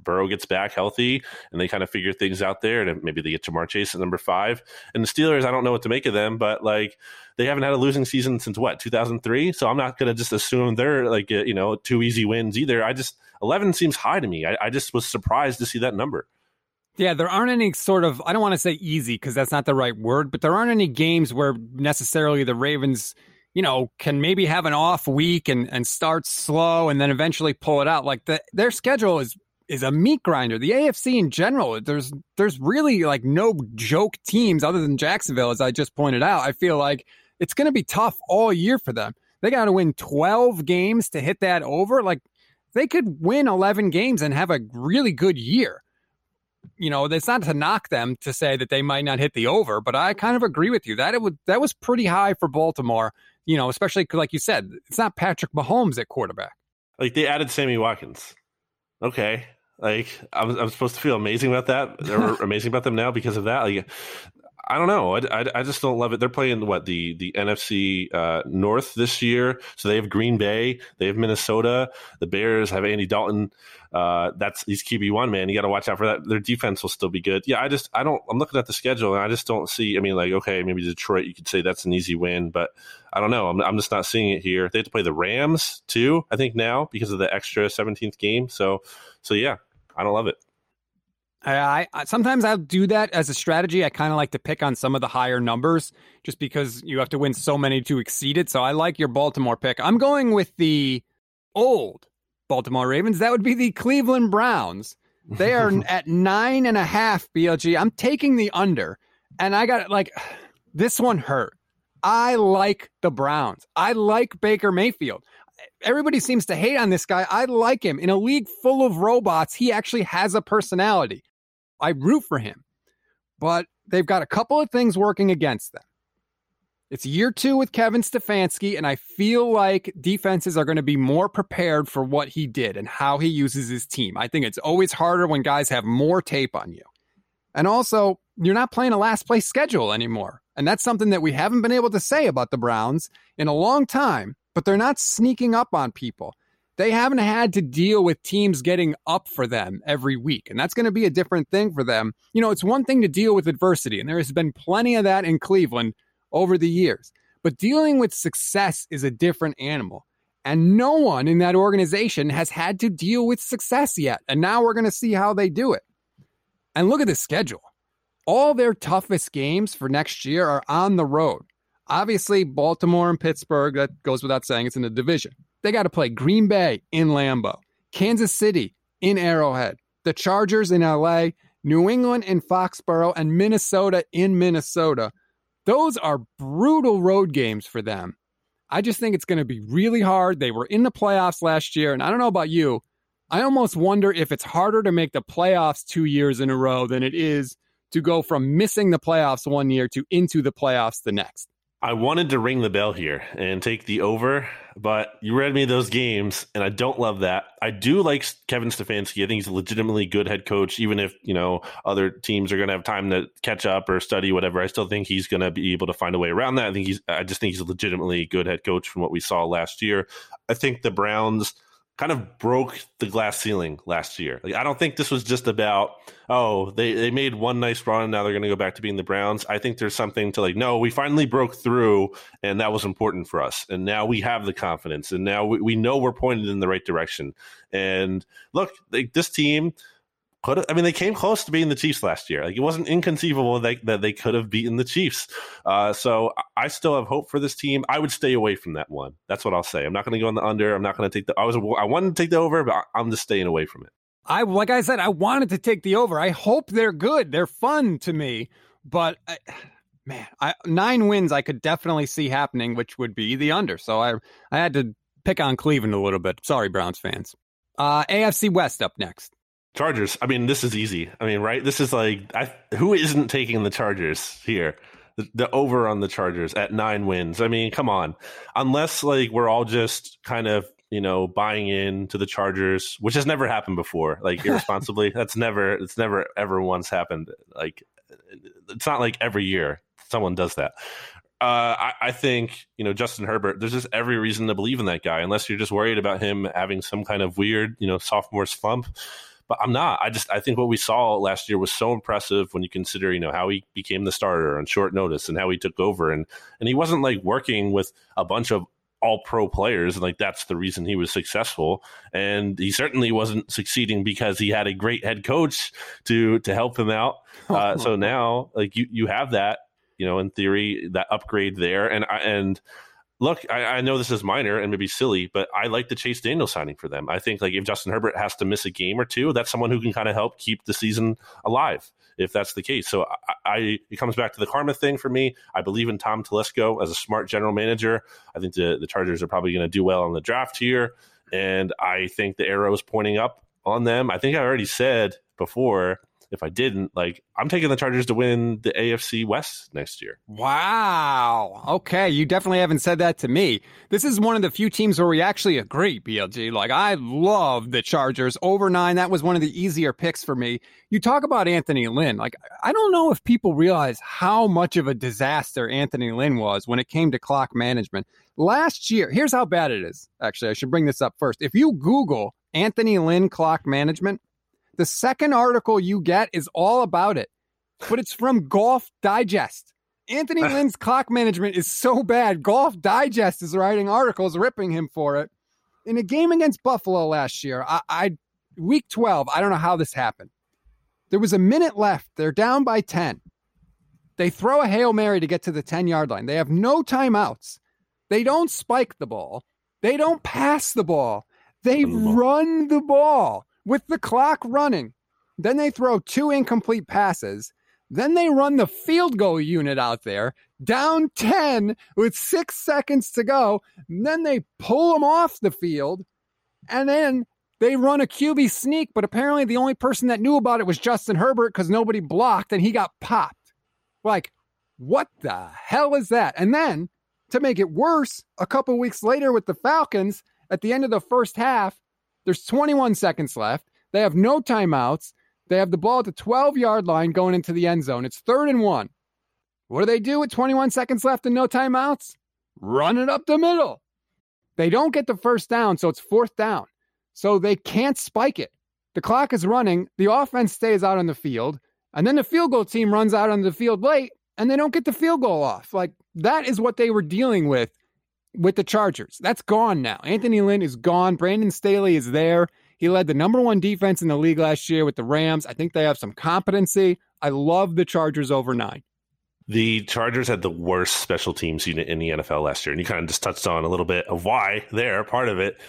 Burrow gets back healthy and they kind of figure things out there, and maybe they get Jamar Chase at number 5. And the Steelers, I don't know what to make of them, but like they haven't had a losing season since 2003. So I'm not going to just assume they're like, you know, 2 easy wins either. 11 seems high to me. I just was surprised to see that number. Yeah, there aren't any sort of, I don't want to say easy because that's not the right word, but there aren't any games where necessarily the Ravens, you know, can maybe have an off week and start slow and then eventually pull it out. Like their schedule is a meat grinder. The AFC in general, there's really like no joke teams other than Jacksonville, as I just pointed out. I feel like it's going to be tough all year for them. They got to win 12 games to hit that over. Like, they could win 11 games and have a really good year. You know, it's not to knock them to say that they might not hit the over, but I kind of agree with you that that was pretty high for Baltimore, you know, especially like you said, it's not Patrick Mahomes at quarterback. Like, they added Sammy Watkins. Okay. Like, I'm supposed to feel amazing about that. They're amazing about them now because of that. Like, I don't know. I just don't love it. They're playing, what, the NFC North this year. So they have Green Bay. They have Minnesota. The Bears have Andy Dalton. He's QB1, man. You got to watch out for that. Their defense will still be good. Yeah, I'm looking at the schedule, and I just don't see. I mean, like, okay, maybe Detroit, you could say that's an easy win, but I don't know. I'm just not seeing it here. They have to play the Rams, too, I think now, because of the extra 17th game. So yeah, I don't love it. I sometimes I'll do that as a strategy. I kind of like to pick on some of the higher numbers just because you have to win so many to exceed it. So I like your Baltimore pick. I'm going with the old Baltimore Ravens. That would be the Cleveland Browns. They are at 9.5 BLG. I'm taking the under, and I got it. Like, this one hurt. I like the Browns. I like Baker Mayfield. Everybody seems to hate on this guy. I like him. In a league full of robots, he actually has a personality. I root for him, but they've got a couple of things working against them. It's year two with Kevin Stefanski, and I feel like defenses are going to be more prepared for what he did and how he uses his team. I think it's always harder when guys have more tape on you. And also, you're not playing a last place schedule anymore. And that's something that we haven't been able to say about the Browns in a long time, but they're not sneaking up on people. They haven't had to deal with teams getting up for them every week, and that's going to be a different thing for them. You know, it's one thing to deal with adversity, and there has been plenty of that in Cleveland over the years. But dealing with success is a different animal, and no one in that organization has had to deal with success yet, and now we're going to see how they do it. And look at the schedule. All their toughest games for next year are on the road. Obviously, Baltimore and Pittsburgh, that goes without saying, it's in the division. They got to play Green Bay in Lambeau, Kansas City in Arrowhead, the Chargers in LA, New England in Foxborough, and Minnesota in Minnesota. Those are brutal road games for them. I just think it's going to be really hard. They were in the playoffs last year, and I don't know about you, I almost wonder if it's harder to make the playoffs 2 years in a row than it is to go from missing the playoffs one year to into the playoffs the next. I wanted to ring the bell here and take the over, but you read me those games, and I don't love that. I do like Kevin Stefanski. I think he's a legitimately good head coach, even if, you know, other teams are going to have time to catch up or study, whatever. I still think he's going to be able to find a way around that. I just think he's a legitimately good head coach from what we saw last year. I think the Browns kind of broke the glass ceiling last year. Like, I don't think this was just about, oh, they made one nice run, now they're going to go back to being the Browns. I think there's something to, like, no, we finally broke through, and that was important for us. And now we have the confidence, and now we know we're pointed in the right direction. And look, this team they came close to beating the Chiefs last year. Like, it wasn't inconceivable that they could have beaten the Chiefs. So I still have hope for this team. I would stay away from that one. That's what I'll say. I'm not going to go on the under. I'm not going to take I wanted to take the over, but I'm just staying away from it. Like I said, I wanted to take the over. I hope they're good. They're fun to me. But, 9 wins I could definitely see happening, which would be the under. So I had to pick on Cleveland a little bit. Sorry, Browns fans. AFC West up next. Chargers. I mean, this is easy. I mean, right? This is like, who isn't taking the Chargers here? The over on the Chargers at 9 wins. I mean, come on. Unless, like, we're all just kind of, you know, buying in to the Chargers, which has never happened before, like, irresponsibly. It's never ever once happened. Like, it's not like every year someone does that. I think, you know, Justin Herbert, there's just every reason to believe in that guy, unless you're just worried about him having some kind of weird, you know, sophomore slump. But I'm not. I think what we saw last year was so impressive when you consider, you know, how he became the starter on short notice and how he took over. And he wasn't, like, working with a bunch of all pro players. And, like, that's the reason he was successful. And he certainly wasn't succeeding because he had a great head coach to help him out. So now, like, you have that, you know, in theory, that upgrade there. And look, I know this is minor and maybe silly, but I like the Chase Daniel signing for them. I think like if Justin Herbert has to miss a game or two, that's someone who can kind of help keep the season alive if that's the case. So it comes back to the karma thing for me. I believe in Tom Telesco as a smart general manager. I think the Chargers are probably going to do well on the draft here. And I think the arrow is pointing up on them. I think I already said before, if I didn't, like, I'm taking the Chargers to win the AFC West next year. Wow. Okay. You definitely haven't said that to me. This is one of the few teams where we actually agree, BLG. Like, I love the Chargers over 9. That was one of the easier picks for me. You talk about Anthony Lynn. Like, I don't know if people realize how much of a disaster Anthony Lynn was when it came to clock management. Last year, here's how bad it is. Actually, I should bring this up first. If you Google Anthony Lynn clock management, the second article you get is all about it, but it's from Golf Digest. Anthony Lynn's clock management is so bad. Golf Digest is writing articles ripping him for it. In a game against Buffalo last year, week 12, I don't know how this happened. There was a minute left. They're down by 10. They throw a Hail Mary to get to the 10-yard line. They have no timeouts. They don't spike the ball. They don't pass the ball. They run the ball. With the clock running, then they throw 2 incomplete passes. Then they run the field goal unit out there, down 10 with 6 seconds to go. And then they pull them off the field, and then they run a QB sneak. But apparently the only person that knew about it was Justin Herbert because nobody blocked, and he got popped. Like, what the hell is that? And then, to make it worse, a couple weeks later with the Falcons, at the end of the first half, there's 21 seconds left. They have no timeouts. They have the ball at the 12-yard line going into the end zone. It's 3rd and 1. What do they do with 21 seconds left and no timeouts? Run it up the middle. They don't get the first down, so it's 4th down. So they can't spike it. The clock is running. The offense stays out on the field. And then the field goal team runs out on the field late, and they don't get the field goal off. Like, that is what they were dealing with the Chargers. That's gone now. Anthony Lynn is gone. Brandon Staley is there. He led the #1 defense in the league last year with the Rams. I think they have some competency. I love the Chargers over 9. The Chargers had the worst special teams unit in the NFL last year, and you kind of just touched on a little bit of why they're part of it.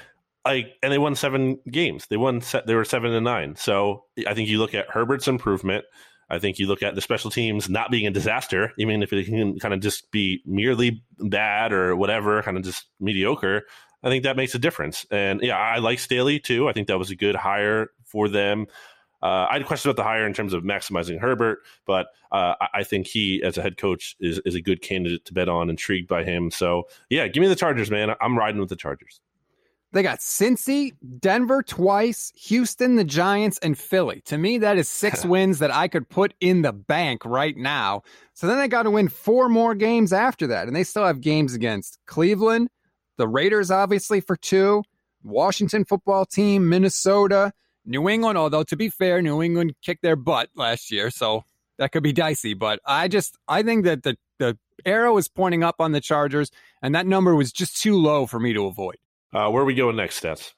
Like, and they won 7 games. They were 7-9. So I think you look at Herbert's improvement. I think you look at the special teams not being a disaster, even if it can kind of just be merely bad or whatever, kind of just mediocre. I think that makes a difference. And yeah, I like Staley too. I think that was a good hire for them. I had a question about the hire in terms of maximizing Herbert, but I think he, as a head coach, is a good candidate to bet on, intrigued by him. So yeah, give me the Chargers, man. I'm riding with the Chargers. They got Cincy, Denver twice, Houston, the Giants, and Philly. To me, that is 6 wins that I could put in the bank right now. So then they got to win 4 more games after that, and they still have games against Cleveland, the Raiders, obviously, for 2, Washington football team, Minnesota, New England, although, to be fair, New England kicked their butt last year, so that could be dicey. But I think that the arrow is pointing up on the Chargers, and that number was just too low for me to avoid. Where are we going next, Stats?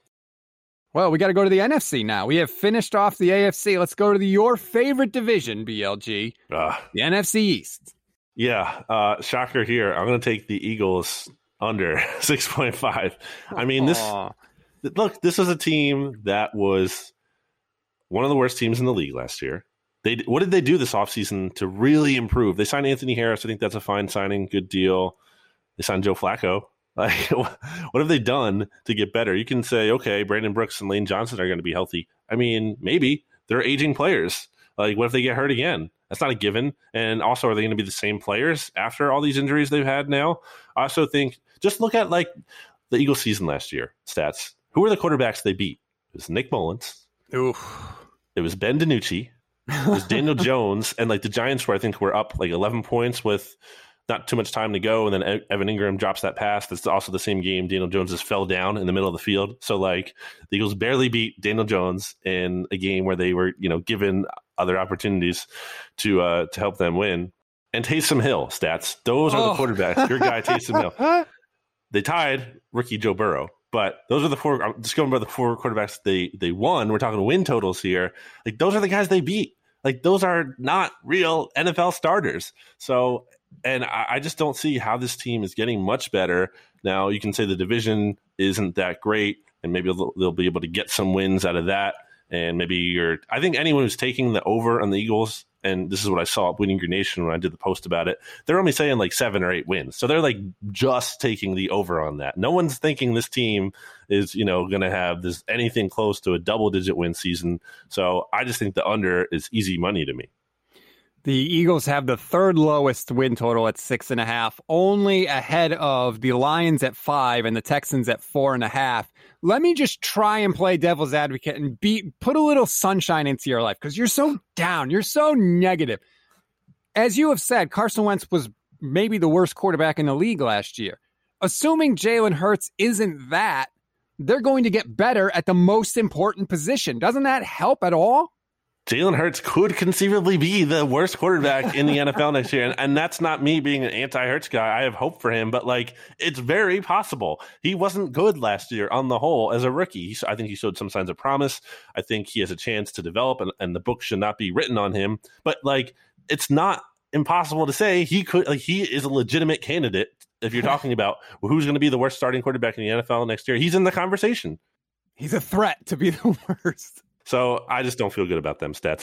Well, we got to go to the NFC now. We have finished off the AFC. Let's go to your favorite division, BLG, the NFC East. Yeah, shocker here. I'm going to take the Eagles under 6.5. I mean, this is a team that was one of the worst teams in the league last year. What did they do this offseason to really improve? They signed Anthony Harris. I think that's a fine signing, good deal. They signed Joe Flacco. Like, what have they done to get better? You can say, okay, Brandon Brooks and Lane Johnson are going to be healthy. I mean, maybe they're aging players. Like, what if they get hurt again? That's not a given. And also, are they going to be the same players after all these injuries they've had now? I also think, just look at, like, the Eagles season last year, Stats. Who were the quarterbacks they beat? It was Nick Mullins. Oof. It was Ben DiNucci. It was Daniel Jones. And, like, the Giants were, I think, were up, like, 11 points with not too much time to go, and then Evan Ingram drops that pass. That's also the same game Daniel Jones just fell down in the middle of the field. So, like, the Eagles barely beat Daniel Jones in a game where they were, you know, given other opportunities to help them win. And Taysom Hill, Stats. Those are the quarterbacks. Your guy, Taysom Hill. They tied rookie Joe Burrow. But those are the 4. I'm just going by the 4 quarterbacks they won. We're talking win totals here. Like, those are the guys they beat. Like, those are not real NFL starters. So, and I just don't see how this team is getting much better. Now, you can say the division isn't that great, and maybe they'll be able to get some wins out of that. And maybe I think anyone who's taking the over on the Eagles, and this is what I saw at Bleeding Green Nation when I did the post about it, they're only saying like 7 or 8 wins. So they're like just taking the over on that. No one's thinking this team is, you know, going to have this anything close to a double-digit win season. So I just think the under is easy money to me. The Eagles have the third lowest win total at 6.5, only ahead of the Lions at 5 and the Texans at 4.5. Let me just try and play devil's advocate and put a little sunshine into your life, because you're so down. You're so negative. As you have said, Carson Wentz was maybe the worst quarterback in the league last year. Assuming Jalen Hurts isn't that, they're going to get better at the most important position. Doesn't that help at all? Jalen Hurts could conceivably be the worst quarterback in the NFL next year. And that's not me being an anti-Hurts guy. I have hope for him, but like, it's very possible. He wasn't good last year on the whole as a rookie. I think he showed some signs of promise. I think he has a chance to develop, and the book should not be written on him. But like, it's not impossible to say he is a legitimate candidate. If you're talking about who's going to be the worst starting quarterback in the NFL next year, he's in the conversation. He's a threat to be the worst. So I just don't feel good about them stats.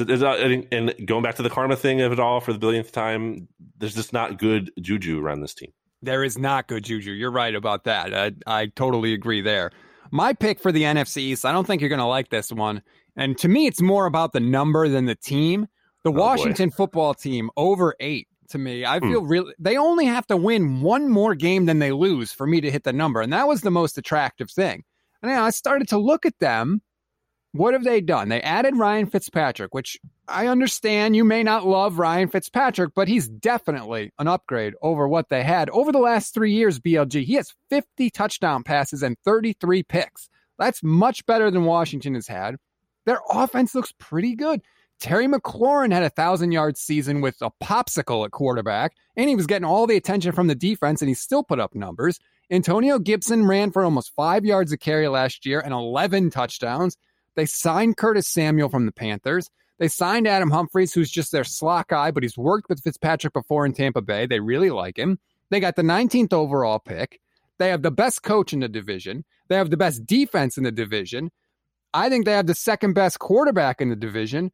And going back to the karma thing of it all for the billionth time, there's just not good juju around this team. There is not good juju. You're right about that. I totally agree there. My pick for the NFC East, I don't think you're going to like this one. And to me, it's more about the number than the team. The Washington football team, over 8 to me. I feel really, they only have to win one more game than they lose for me to hit the number. And that was the most attractive thing. And I started to look at them. What have they done? They added Ryan Fitzpatrick, which I understand you may not love Ryan Fitzpatrick, but he's definitely an upgrade over what they had. Over the last 3 years, BLG, he has 50 touchdown passes and 33 picks. That's much better than Washington has had. Their offense looks pretty good. Terry McLaurin had a 1,000-yard season with a popsicle at quarterback, and he was getting all the attention from the defense, and he still put up numbers. Antonio Gibson ran for almost 5 yards a carry last year and 11 touchdowns. They signed Curtis Samuel from the Panthers. They signed Adam Humphries, who's just their slot guy, but he's worked with Fitzpatrick before in Tampa Bay. They really like him. They got the 19th overall pick. They have the best coach in the division. They have the best defense in the division. I think they have the second best quarterback in the division.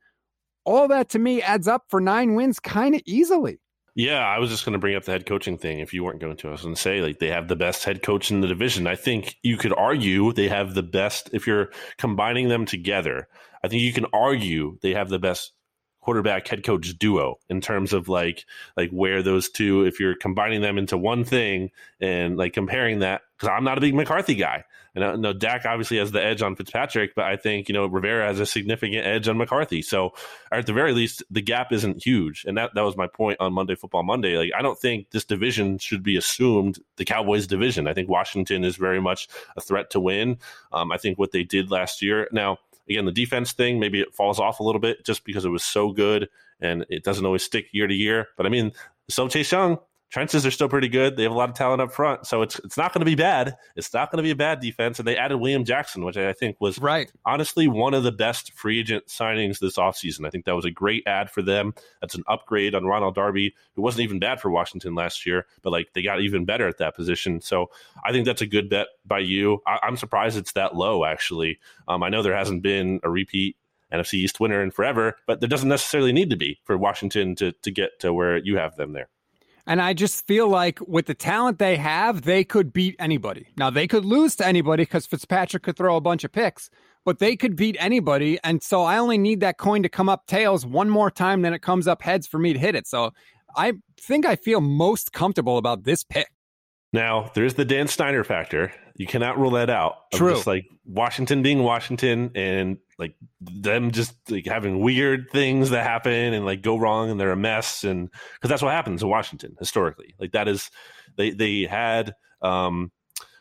All that to me adds up for 9 wins kind of easily. Yeah, I was just going to bring up the head coaching thing if you weren't going to. I was going to say, like, they have the best head coach in the division. I think you could argue they have the best, if you're combining them together, I think you can argue they have the best quarterback head coach duo in terms of like where those two, if you're combining them into one thing and like comparing that, because I'm not a big McCarthy guy. And I know Dak obviously has the edge on Fitzpatrick, but I think, you know, Rivera has a significant edge on McCarthy. So at the very least, the gap isn't huge. And that was my point on Monday Football Monday. Like, I don't think this division should be assumed the Cowboys division. I think Washington is very much a threat to win. I think what they did last year. Now, again, the defense thing, maybe it falls off a little bit just because it was so good and it doesn't always stick year to year. But I mean, so Chase Young, trenches are still pretty good. They have a lot of talent up front. So it's not going to be bad. It's not going to be a bad defense. And they added William Jackson, which I think was honestly one of the best free agent signings this offseason. I think that was a great ad for them. That's an upgrade on Ronald Darby, who wasn't even bad for Washington last year, but like they got even better at that position. So I think that's a good bet by you. I'm surprised it's that low, actually. I know there hasn't been a repeat NFC East winner in forever, but there doesn't necessarily need to be for Washington to get to where you have them there. And I just feel like with the talent they have, they could beat anybody. Now, they could lose to anybody because Fitzpatrick could throw a bunch of picks, but they could beat anybody. And so I only need that coin to come up tails one more time than it comes up heads for me to hit it. So I think I feel most comfortable about this pick. Now, there's the Dan Snyder factor. You cannot rule that out. True. Just like Washington being Washington and like them just like having weird things that happen and like go wrong and they're a mess. And because that's what happens in Washington historically. Like that is, they had,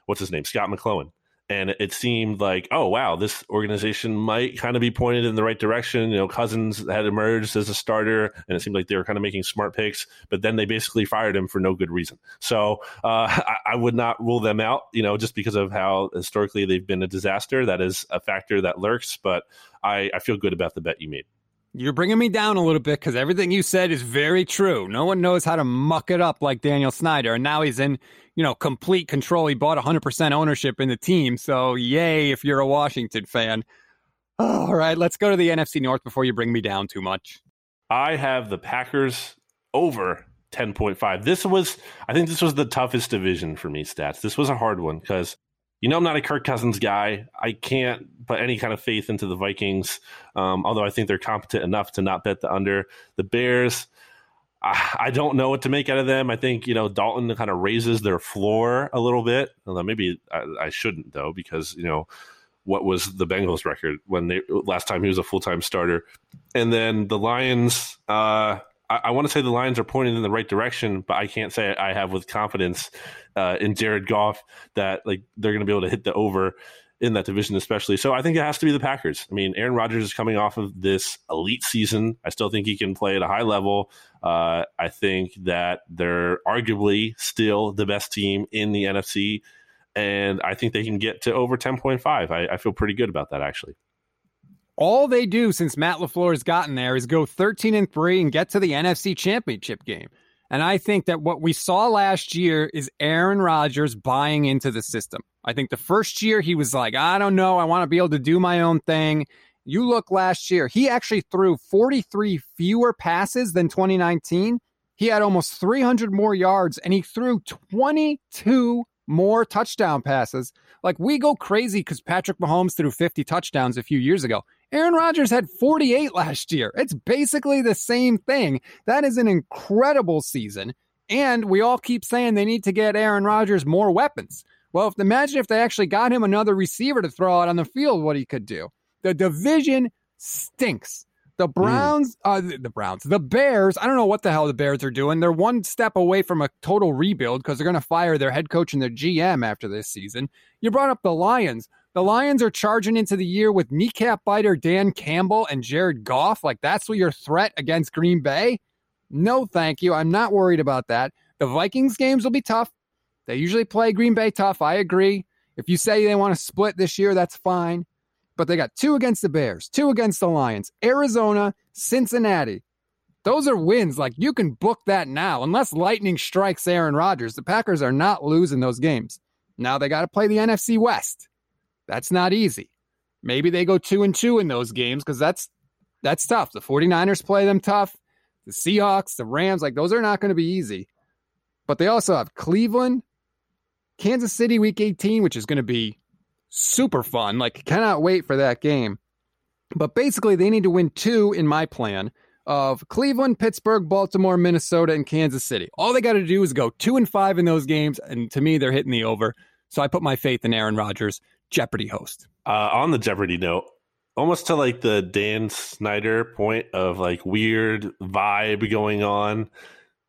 what's his name? Scott McCloughan. And it seemed like, oh, wow, this organization might kind of be pointed in the right direction. You know, Cousins had emerged as a starter, and it seemed like they were kind of making smart picks. But then they basically fired him for no good reason. So I would not rule them out, you know, just because of how historically they've been a disaster. That is a factor that lurks. But I feel good about the bet you made. You're bringing me down a little bit because everything you said is very true. No one knows how to muck it up like Daniel Snyder. And now he's in, you know, complete control. He bought 100% ownership in the team. So yay if you're a Washington fan. All right, let's go to the NFC North before you bring me down too much. I have the Packers over 10.5. I think this was the toughest division for me, Stats. This was a hard one because, you know, I'm not a Kirk Cousins guy. I can't put any kind of faith into the Vikings, although I think they're competent enough to not bet the under. The Bears, I don't know what to make out of them. I think, you know, Dalton kind of raises their floor a little bit. Although maybe I shouldn't, though, because, you know, what was the Bengals record when they last time he was a full-time starter? And then the Lions, I want to say the Lions are pointing in the right direction, but I can't say I have with confidence in Jared Goff that like they're going to be able to hit the over in that division, especially. So I think it has to be the Packers. I mean, Aaron Rodgers is coming off of this elite season. I still think he can play at a high level. I think that they're arguably still the best team in the NFC, and I think they can get to over 10.5. I feel pretty good about that, actually. All they do since Matt LaFleur has gotten there is go 13-3 and get to the NFC Championship game. And I think that what we saw last year is Aaron Rodgers buying into the system. I think the first year he was like, I don't know, I want to be able to do my own thing. You look last year, he actually threw 43 fewer passes than 2019. He had almost 300 more yards, and he threw 22 more touchdown passes. Like, we go crazy because Patrick Mahomes threw 50 touchdowns a few years ago. Aaron Rodgers had 48 last year. It's basically the same thing. That is an incredible season. And we all keep saying they need to get Aaron Rodgers more weapons. Well, imagine if they actually got him another receiver to throw out on the field, what he could do. The division stinks. The Bears, I don't know what the hell the Bears are doing. They're one step away from a total rebuild because they're going to fire their head coach and their GM after this season. You brought up the Lions. The Lions are charging into the year with kneecap biter Dan Campbell and Jared Goff. Like, that's what your threat against Green Bay? No, thank you. I'm not worried about that. The Vikings games will be tough. They usually play Green Bay tough. I agree. If you say they want to split this year, that's fine. But they got 2 against the Bears, 2 against the Lions, Arizona, Cincinnati. Those are wins. Like, you can book that now. Unless lightning strikes Aaron Rodgers, the Packers are not losing those games. Now they got to play the NFC West. That's not easy. Maybe they go 2-2 in those games because that's tough. The 49ers play them tough. The Seahawks, the Rams, like, those are not going to be easy. But they also have Cleveland, Kansas City Week 18, which is going to be super fun. Like, cannot wait for that game. But basically, they need to win 2 in my plan of Cleveland, Pittsburgh, Baltimore, Minnesota, and Kansas City. All they got to do is go 2-5 in those games, and to me, they're hitting the over. So I put my faith in Aaron Rodgers, Jeopardy host. On the Jeopardy note, almost to like the Dan Snyder point of like weird vibe going on,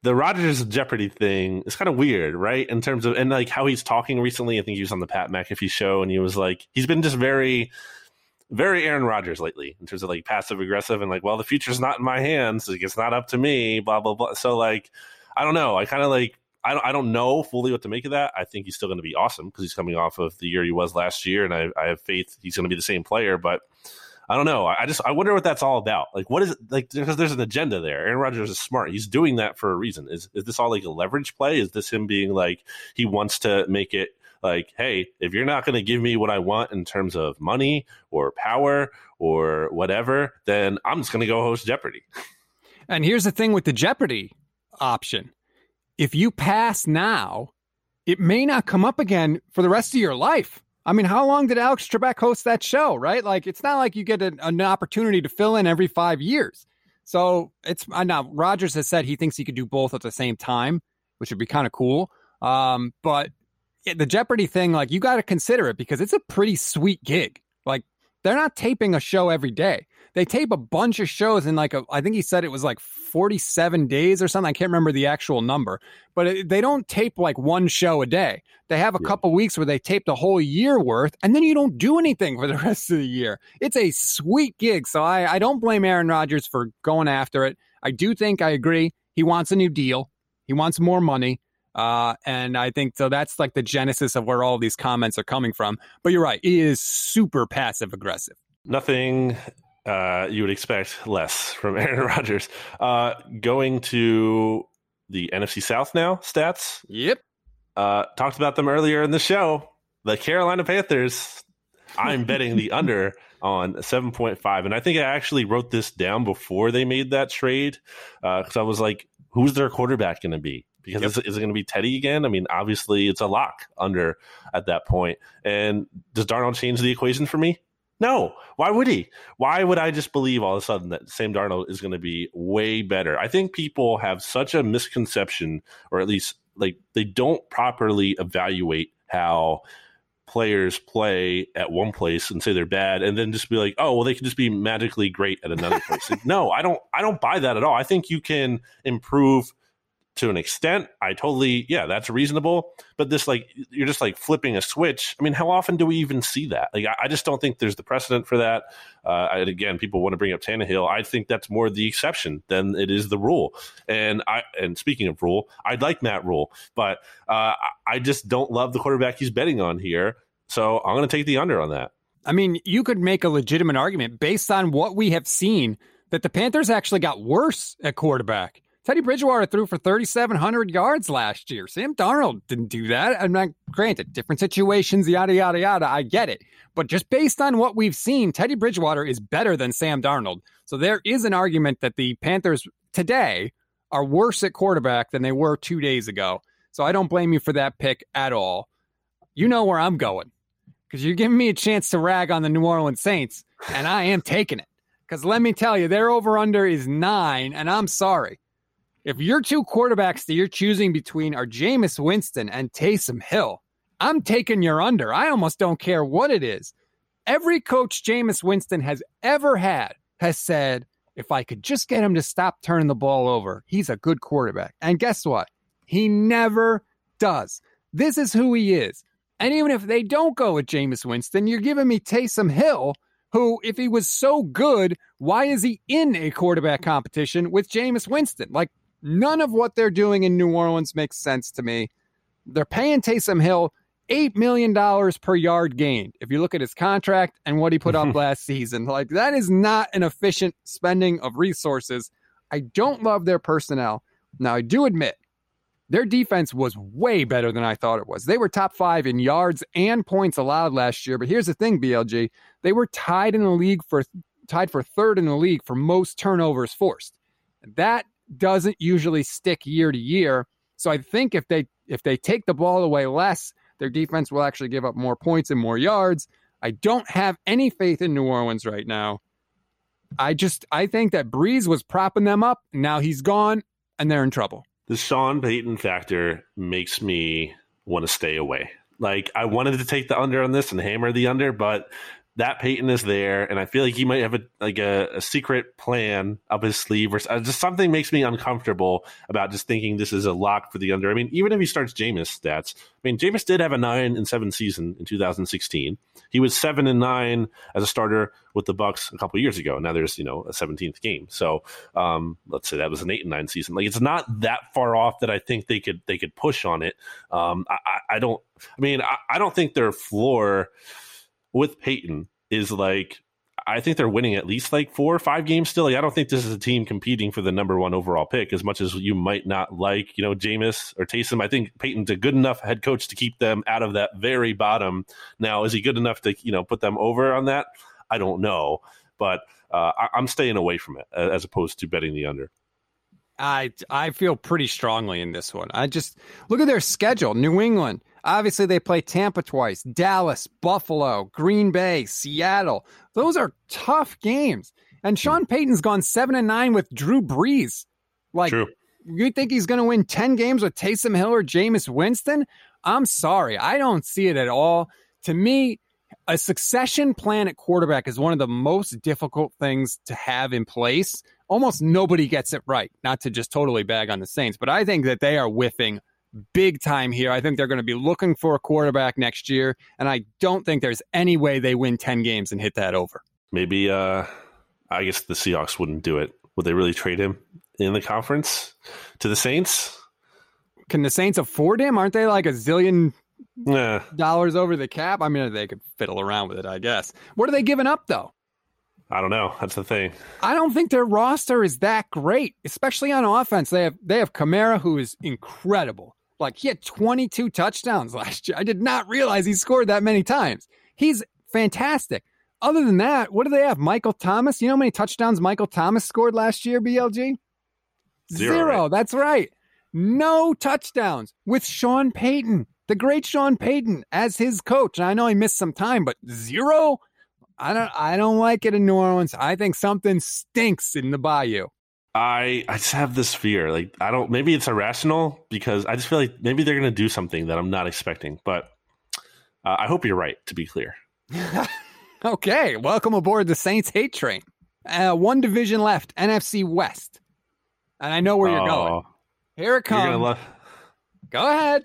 the Rodgers Jeopardy thing is kind of weird, right? In terms of, and like how he's talking recently, I think he was on the Pat McAfee show and he was like, he's been just very, very Aaron Rodgers lately in terms of like passive aggressive and like, well, the future's not in my hands. Like, it's not up to me, blah, blah, blah. So like, I don't know. I kind of like, I don't know fully what to make of that. I think he's still going to be awesome because he's coming off of the year he was last year, and I have faith he's going to be the same player. But I don't know. I wonder what that's all about. Like, what is it? Like, because there's an agenda there. Aaron Rodgers is smart. He's doing that for a reason. Is this all like a leverage play? Is this him being like he wants to make it like, hey, if you're not going to give me what I want in terms of money or power or whatever, then I'm just going to go host Jeopardy. And here's the thing with the Jeopardy option. If you pass now, it may not come up again for the rest of your life. I mean, how long did Alex Trebek host that show, right? Like, it's not like you get an opportunity to fill in every 5 years. So it's, now Rodgers has said he thinks he could do both at the same time, which would be kind of cool. But the Jeopardy thing, like, you got to consider it because it's a pretty sweet gig. Like, they're not taping a show every day. They tape a bunch of shows in like I think he said it was like 47 days or something. I can't remember the actual number, but they don't tape like one show a day. They have a couple weeks where they tape the whole year worth, and then you don't do anything for the rest of the year. It's a sweet gig. So I don't blame Aaron Rodgers for going after it. I do think, I agree, he wants a new deal. He wants more money. And I think so that's like the genesis of where all these comments are coming from. But you're right. It is super passive aggressive. Nothing You would expect less from Aaron Rodgers. Going to the NFC South now, stats. Yep. Talked about them earlier in the show. The Carolina Panthers, I'm betting the under on 7.5. And I think I actually wrote this down before they made that trade because I was like, who's their quarterback going to be? Because is it going to be Teddy again? I mean, obviously, it's a lock under at that point. And does Darnold change the equation for me? No. Why would he? Why would I just believe all of a sudden that Sam Darnold is going to be way better? I think people have such a misconception, or at least like they don't properly evaluate how players play at one place and say they're bad and then just be like, oh, well, they can just be magically great at another place. Like, no, I don't buy that at all. I think you can improve to an extent. That's reasonable. But this, like, you're just like flipping a switch. I mean, how often do we even see that? Like, I just don't think there's the precedent for that. And again, people want to bring up Tannehill. I think that's more the exception than it is the rule. And speaking of rule, I'd like Matt Rule, but I just don't love the quarterback he's betting on here. So I'm going to take the under on that. I mean, you could make a legitimate argument based on what we have seen that the Panthers actually got worse at quarterback. Teddy Bridgewater threw for 3,700 yards last year. Sam Darnold didn't do that. I'm not, granted, different situations, yada, yada, yada. I get it. But just based on what we've seen, Teddy Bridgewater is better than Sam Darnold. So there is an argument that the Panthers today are worse at quarterback than they were 2 days ago. So I don't blame you for that pick at all. You know where I'm going because you're giving me a chance to rag on the New Orleans Saints, and I am taking it. Because let me tell you, their over-under is 9, and I'm sorry. If your two quarterbacks that you're choosing between are Jameis Winston and Taysom Hill, I'm taking your under. I almost don't care what it is. Every coach Jameis Winston has ever had has said, if I could just get him to stop turning the ball over, he's a good quarterback. And guess what? He never does. This is who he is. And even if they don't go with Jameis Winston, you're giving me Taysom Hill, who, if he was so good, why is he in a quarterback competition with Jameis Winston? Like, none of what they're doing in New Orleans makes sense to me. They're paying Taysom Hill $8 million per yard gained. If you look at his contract and what he put up last season, like that is not an efficient spending of resources. I don't love their personnel. Now, I do admit their defense was way better than I thought it was. They were top 5 in yards and points allowed last year. But here's the thing, BLG, they were tied for third in the league for most turnovers forced. That doesn't usually stick year to year. So I think if they take the ball away less, their defense will actually give up more points and more yards. I don't have any faith in New Orleans right now. I think that Breeze was propping them up. Now he's gone and they're in trouble. The Sean Payton factor makes me want to stay away. Like, I wanted to take the under on this and hammer the under, but that Peyton is there, and I feel like he might have a secret plan up his sleeve, or just something makes me uncomfortable about just thinking this is a lock for the under. I mean, even if he starts Jameis stats, I mean, Jameis did have a 9-7 season in 2016. He was 7-9 as a starter with the Bucs a couple years ago. Now there's, a 17th game. So let's say that was an 8-9 season. Like, it's not that far off that I think they could push on it. I don't think their floor with Peyton is like, I think they're winning at least like 4 or 5 games still. Like, I don't think this is a team competing for the number 1 overall pick as much as you might not like, Jameis or Taysom. I think Peyton's a good enough head coach to keep them out of that very bottom. Now, is he good enough to, put them over on that? I don't know, but I'm staying away from it as opposed to betting the under. I feel pretty strongly in this one. I just look at their schedule. New England. Obviously, they play Tampa twice, Dallas, Buffalo, Green Bay, Seattle. Those are tough games. And Sean Payton's gone 7-9 with Drew Brees. Like, true. You think he's going to win 10 games with Taysom Hill or Jameis Winston? I'm sorry. I don't see it at all. To me, a succession plan at quarterback is one of the most difficult things to have in place. Almost nobody gets it right, not to just totally bag on the Saints, but I think that they are whiffing big time here. I think they're going to be looking for a quarterback next year, and I don't think there's any way they win 10 games and hit that over. Maybe, I guess the Seahawks wouldn't do it. Would they really trade him in the conference to the Saints? Can the Saints afford him? Aren't they like a zillion dollars over the cap? I mean, they could fiddle around with it, I guess. What are they giving up, though? I don't know. That's the thing. I don't think their roster is that great, especially on offense. They have Kamara, who is incredible. Like, he had 22 touchdowns last year. I did not realize he scored that many times. He's fantastic. Other than that, what do they have? Michael Thomas. You know how many touchdowns Michael Thomas scored last year, BLG? Zero. Right? That's right. No touchdowns with Sean Payton, the great Sean Payton, as his coach. And I know he missed some time, but zero? I don't like it in New Orleans. I think something stinks in the Bayou. I just have this fear. Like, I don't, maybe it's irrational, because I just feel like maybe they're going to do something that I'm not expecting. But I hope you're right, to be clear. Okay, welcome aboard the Saints hate train. One division left, NFC West. And I know where you're going. Here it comes. Go ahead.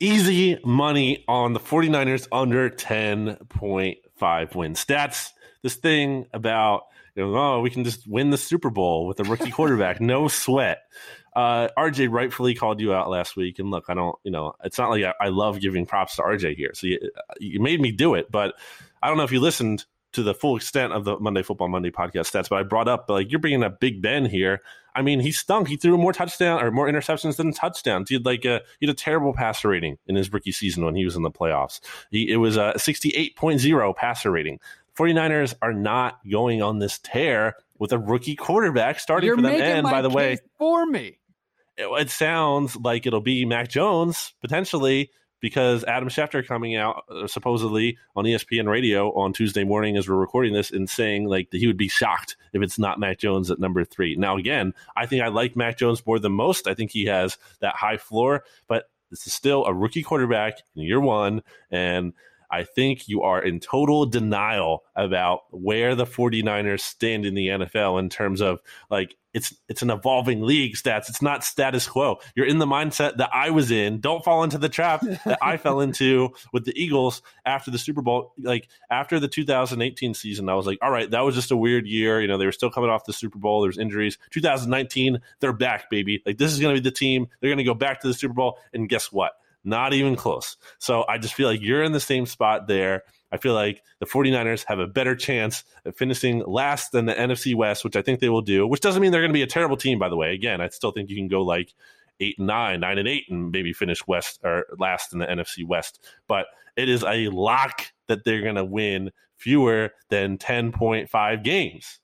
Easy money on the 49ers under 10.5 win stats. This thing about, you know, we can just win the Super Bowl with a rookie quarterback. No sweat. RJ rightfully called you out last week. And look, I don't, you know, it's not like I love giving props to RJ here. So you made me do it. But I don't know if you listened to the full extent of the Monday Football Monday podcast stats, but I brought up, like, you're bringing up Big Ben here. I mean, he stunk. He threw more interceptions than touchdowns. He had a terrible passer rating in his rookie season when he was in the playoffs. It was a 68.0 passer rating. 49ers are not going on this tear with a rookie quarterback starting for them. And by the way, for me, it sounds like it'll be Mac Jones potentially, because Adam Schefter coming out supposedly on ESPN radio on Tuesday morning as we're recording this and saying, like, that he would be shocked if it's not Mac Jones at number 3. Now, again, I think I like Mac Jones more than most. I think he has that high floor, but this is still a rookie quarterback in year one. And I think you are in total denial about where the 49ers stand in the NFL in terms of, like, it's an evolving league stats. It's not status quo. You're in the mindset that I was in. Don't fall into the trap that I fell into with the Eagles after the Super Bowl. Like, after the 2018 season, I was like, all right, that was just a weird year. You know, they were still coming off the Super Bowl. There's injuries. 2019, they're back, baby. Like, this is going to be the team. They're going to go back to the Super Bowl. And guess what? Not even close. So I just feel like you're in the same spot there. I feel like the 49ers have a better chance of finishing last than the NFC West, which I think they will do, which doesn't mean they're going to be a terrible team, by the way. Again, I still think you can go like 8-9, 9-8, and maybe finish West or last in the NFC West. But it is a lock that they're going to win fewer than 10.5 games.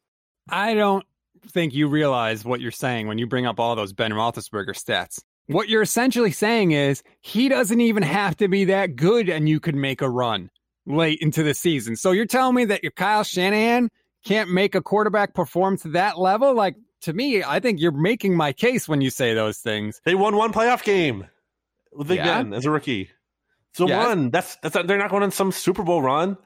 I don't think you realize what you're saying when you bring up all those Ben Roethlisberger stats. What you're essentially saying is he doesn't even have to be that good and you could make a run late into the season. So you're telling me that if Kyle Shanahan can't make a quarterback perform to that level? Like, to me, I think you're making my case when you say those things. They won one playoff game with Big Ben as a rookie. So yes. One, that's they're not going on some Super Bowl run.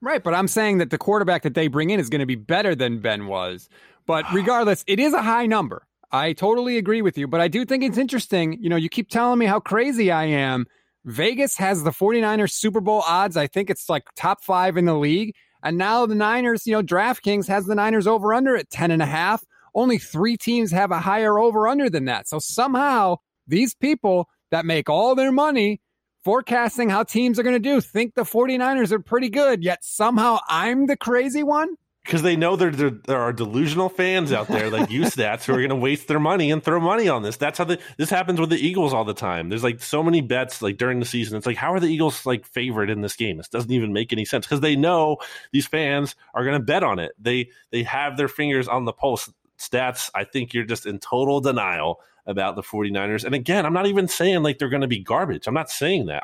Right, but I'm saying that the quarterback that they bring in is going to be better than Ben was. But regardless, it is a high number. I totally agree with you, but I do think it's interesting. You know, you keep telling me how crazy I am. Vegas has the 49ers Super Bowl odds. I think it's like top 5 in the league. And now the Niners, you know, DraftKings has the Niners over-under at 10.5. Only 3 teams have a higher over-under than that. So somehow these people that make all their money forecasting how teams are going to do think the 49ers are pretty good, yet somehow I'm the crazy one. Because they know there are delusional fans out there like you stats who are going to waste their money and throw money on this. That's how this happens with the Eagles all the time. There's like so many bets like during the season. It's like, how are the Eagles like favored in this game? This doesn't even make any sense because they know these fans are going to bet on it. They have their fingers on the pulse. Stats, I think you're just in total denial about the 49ers. And again, I'm not even saying like they're going to be garbage. I'm not saying that.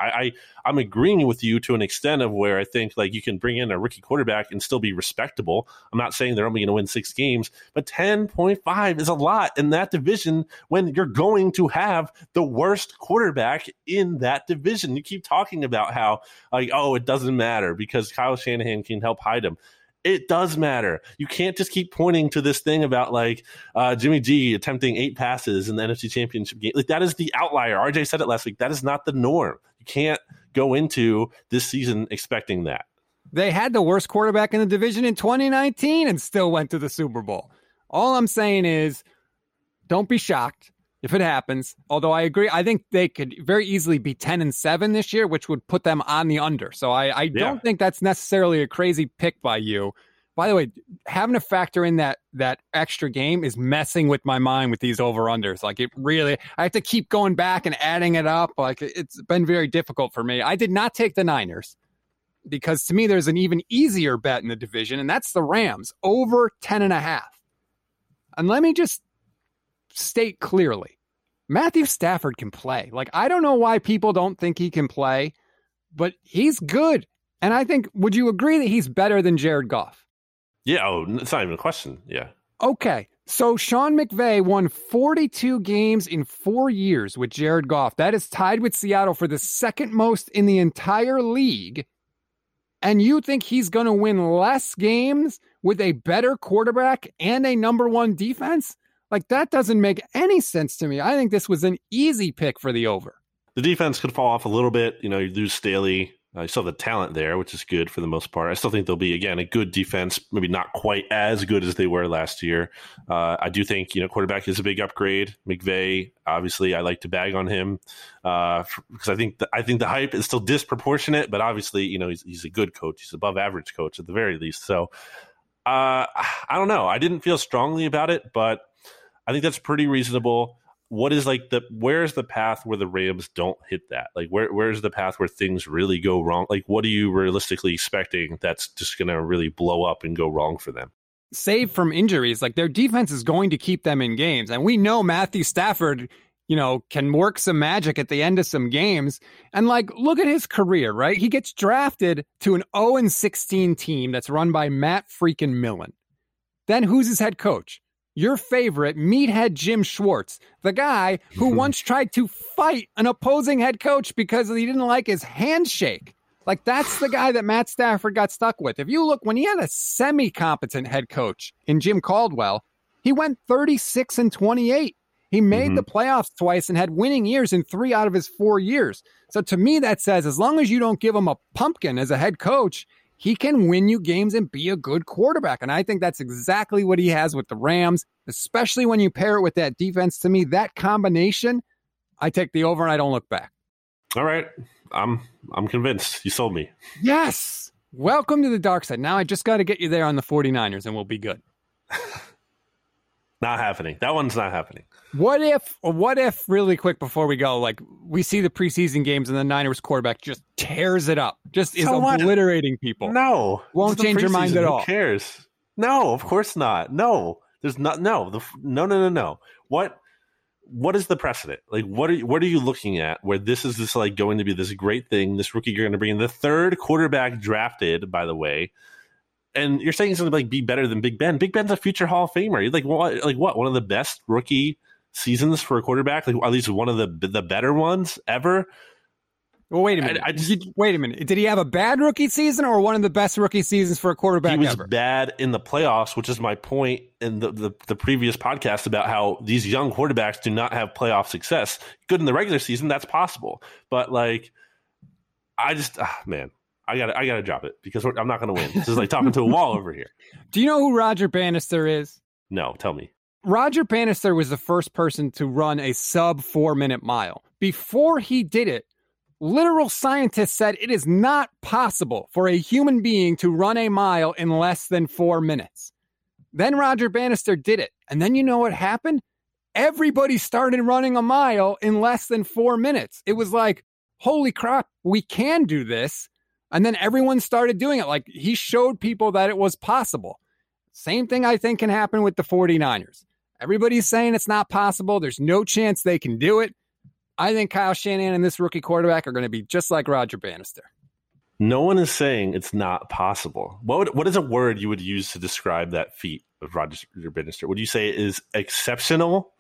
I'm agreeing with you to an extent of where I think like you can bring in a rookie quarterback and still be respectable. I'm not saying they're only going to win 6 games, but 10.5 is a lot in that division when you're going to have the worst quarterback in that division. You keep talking about how like, oh, it doesn't matter because Kyle Shanahan can help hide him. It does matter. You can't just keep pointing to this thing about like Jimmy G attempting 8 passes in the NFC Championship game. Like that is the outlier. RJ said it last week. That is not the norm. You can't go into this season expecting that. They had the worst quarterback in the division in 2019 and still went to the Super Bowl. All I'm saying is don't be shocked if it happens. Although I agree, I think they could very easily be 10-7 this year, which would put them on the under. So I don't think that's necessarily a crazy pick by you. By the way, having to factor in that extra game is messing with my mind with these over-unders. Like, it really, I have to keep going back and adding it up. Like, it's been very difficult for me. I did not take the Niners because, to me, there's an even easier bet in the division, and that's the Rams, over 10.5. And let me just state clearly, Matthew Stafford can play. Like, I don't know why people don't think he can play, but he's good. And I think, would you agree that he's better than Jared Goff? Yeah, it's not even a question. Yeah. Okay. So Sean McVay won 42 games in 4 years with Jared Goff. That is tied with Seattle for the second most in the entire league. And you think he's going to win less games with a better quarterback and a number one defense? Like, that doesn't make any sense to me. I think this was an easy pick for the over. The defense could fall off a little bit. You know, you lose Staley. You still have the talent there, which is good for the most part. I still think they'll be, again, a good defense, maybe not quite as good as they were last year. I do think, quarterback is a big upgrade. McVay, obviously, I like to bag on him because I think the hype is still disproportionate, but obviously, he's a good coach. He's above average coach at the very least. So I don't know. I didn't feel strongly about it, but I think that's pretty reasonable. What is where's the path where the Rams don't hit that? Like, where's the path where things really go wrong? Like, what are you realistically expecting that's just going to really blow up and go wrong for them? Save from injuries, like, their defense is going to keep them in games. And we know Matthew Stafford, can work some magic at the end of some games. And look at his career, right? He gets drafted to an 0-16 team that's run by Matt freaking Millen. Then who's his head coach? Your favorite, meathead Jim Schwartz, the guy who once tried to fight an opposing head coach because he didn't like his handshake. Like, that's the guy that Matt Stafford got stuck with. If you look, when he had a semi-competent head coach in Jim Caldwell, he went 36-28. He made the playoffs twice and had winning years in 3 out of his 4 years. So to me, that says, as long as you don't give him a pumpkin as a head coach, he can win you games and be a good quarterback. And I think that's exactly what he has with the Rams, especially when you pair it with that defense. To me, that combination, I take the over and I don't look back. All right. I'm convinced. You sold me. Yes. Welcome to the dark side. Now I just got to get you there on the 49ers and we'll be good. Not happening. That one's not happening. What if really quick before we go, we see the preseason games and the Niners quarterback just tears it up, just is obliterating people. No. Won't change your mind at all. Who cares? No, of course not. No, there's not. No. What is the precedent? Like, what are you looking at where this is this going to be this great thing? This rookie you're going to bring in, the third quarterback drafted, by the way. And you're saying he's going to be better than Big Ben. Big Ben's a future Hall of Famer. Like what? One of the best rookie seasons for a quarterback. Like, at least one of the better ones ever. Well, wait a minute. Wait a minute. Did he have a bad rookie season or one of the best rookie seasons for a quarterback? He was ever bad in the playoffs, which is my point in the previous podcast about how these young quarterbacks do not have playoff success. Good in the regular season, that's possible, but I gotta drop it because I'm not gonna win. This is like talking to a wall over here. Do you know who Roger Bannister is? No, tell me. Roger Bannister was the first person to run a sub 4-minute mile. Before he did it, literal scientists said it is not possible for a human being to run a mile in less than 4 minutes. Then Roger Bannister did it, and then you know what happened? Everybody started running a mile in less than 4 minutes. It was like, holy crap, we can do this. And then everyone started doing it. Like, he showed people that it was possible. Same thing I think can happen with the 49ers. Everybody's saying it's not possible. There's no chance they can do it. I think Kyle Shanahan and this rookie quarterback are going to be just like Roger Bannister. No one is saying it's not possible. What is a word you would use to describe that feat of Roger Bannister? Would you say it is exceptional?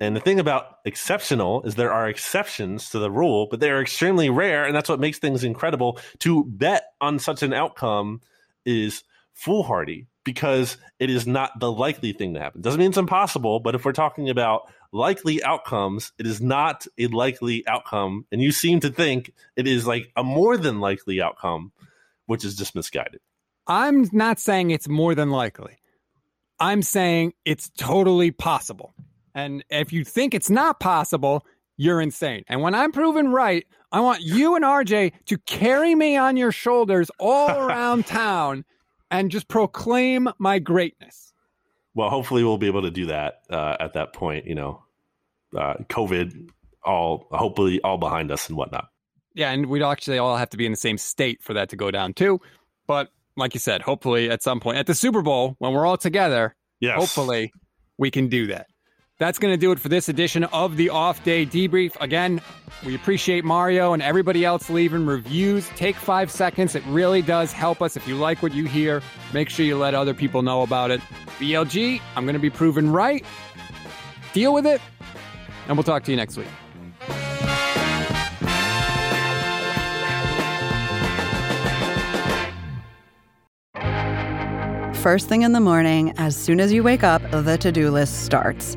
And the thing about exceptional is there are exceptions to the rule, but they are extremely rare, and that's what makes things incredible. To bet on such an outcome is foolhardy because it is not the likely thing to happen. Doesn't mean it's impossible, but if we're talking about likely outcomes, it is not a likely outcome, and you seem to think it is like a more than likely outcome, which is just misguided. I'm not saying it's more than likely. I'm saying it's totally possible. And if you think it's not possible, you're insane. And when I'm proven right, I want you and RJ to carry me on your shoulders all around town and just proclaim my greatness. Well, hopefully we'll be able to do that at that point, you know, COVID hopefully all behind us and whatnot. Yeah. And we'd actually all have to be in the same state for that to go down too. But like you said, hopefully at some point at the Super Bowl, when we're all together, yes, hopefully we can do that. That's going to do it for this edition of the Off Day Debrief. Again, we appreciate Mario and everybody else leaving reviews. Take 5 seconds. It really does help us. If you like what you hear, make sure you let other people know about it. BLG, I'm going to be proven right. Deal with it. And we'll talk to you next week. First thing in the morning, as soon as you wake up, the to-do list starts.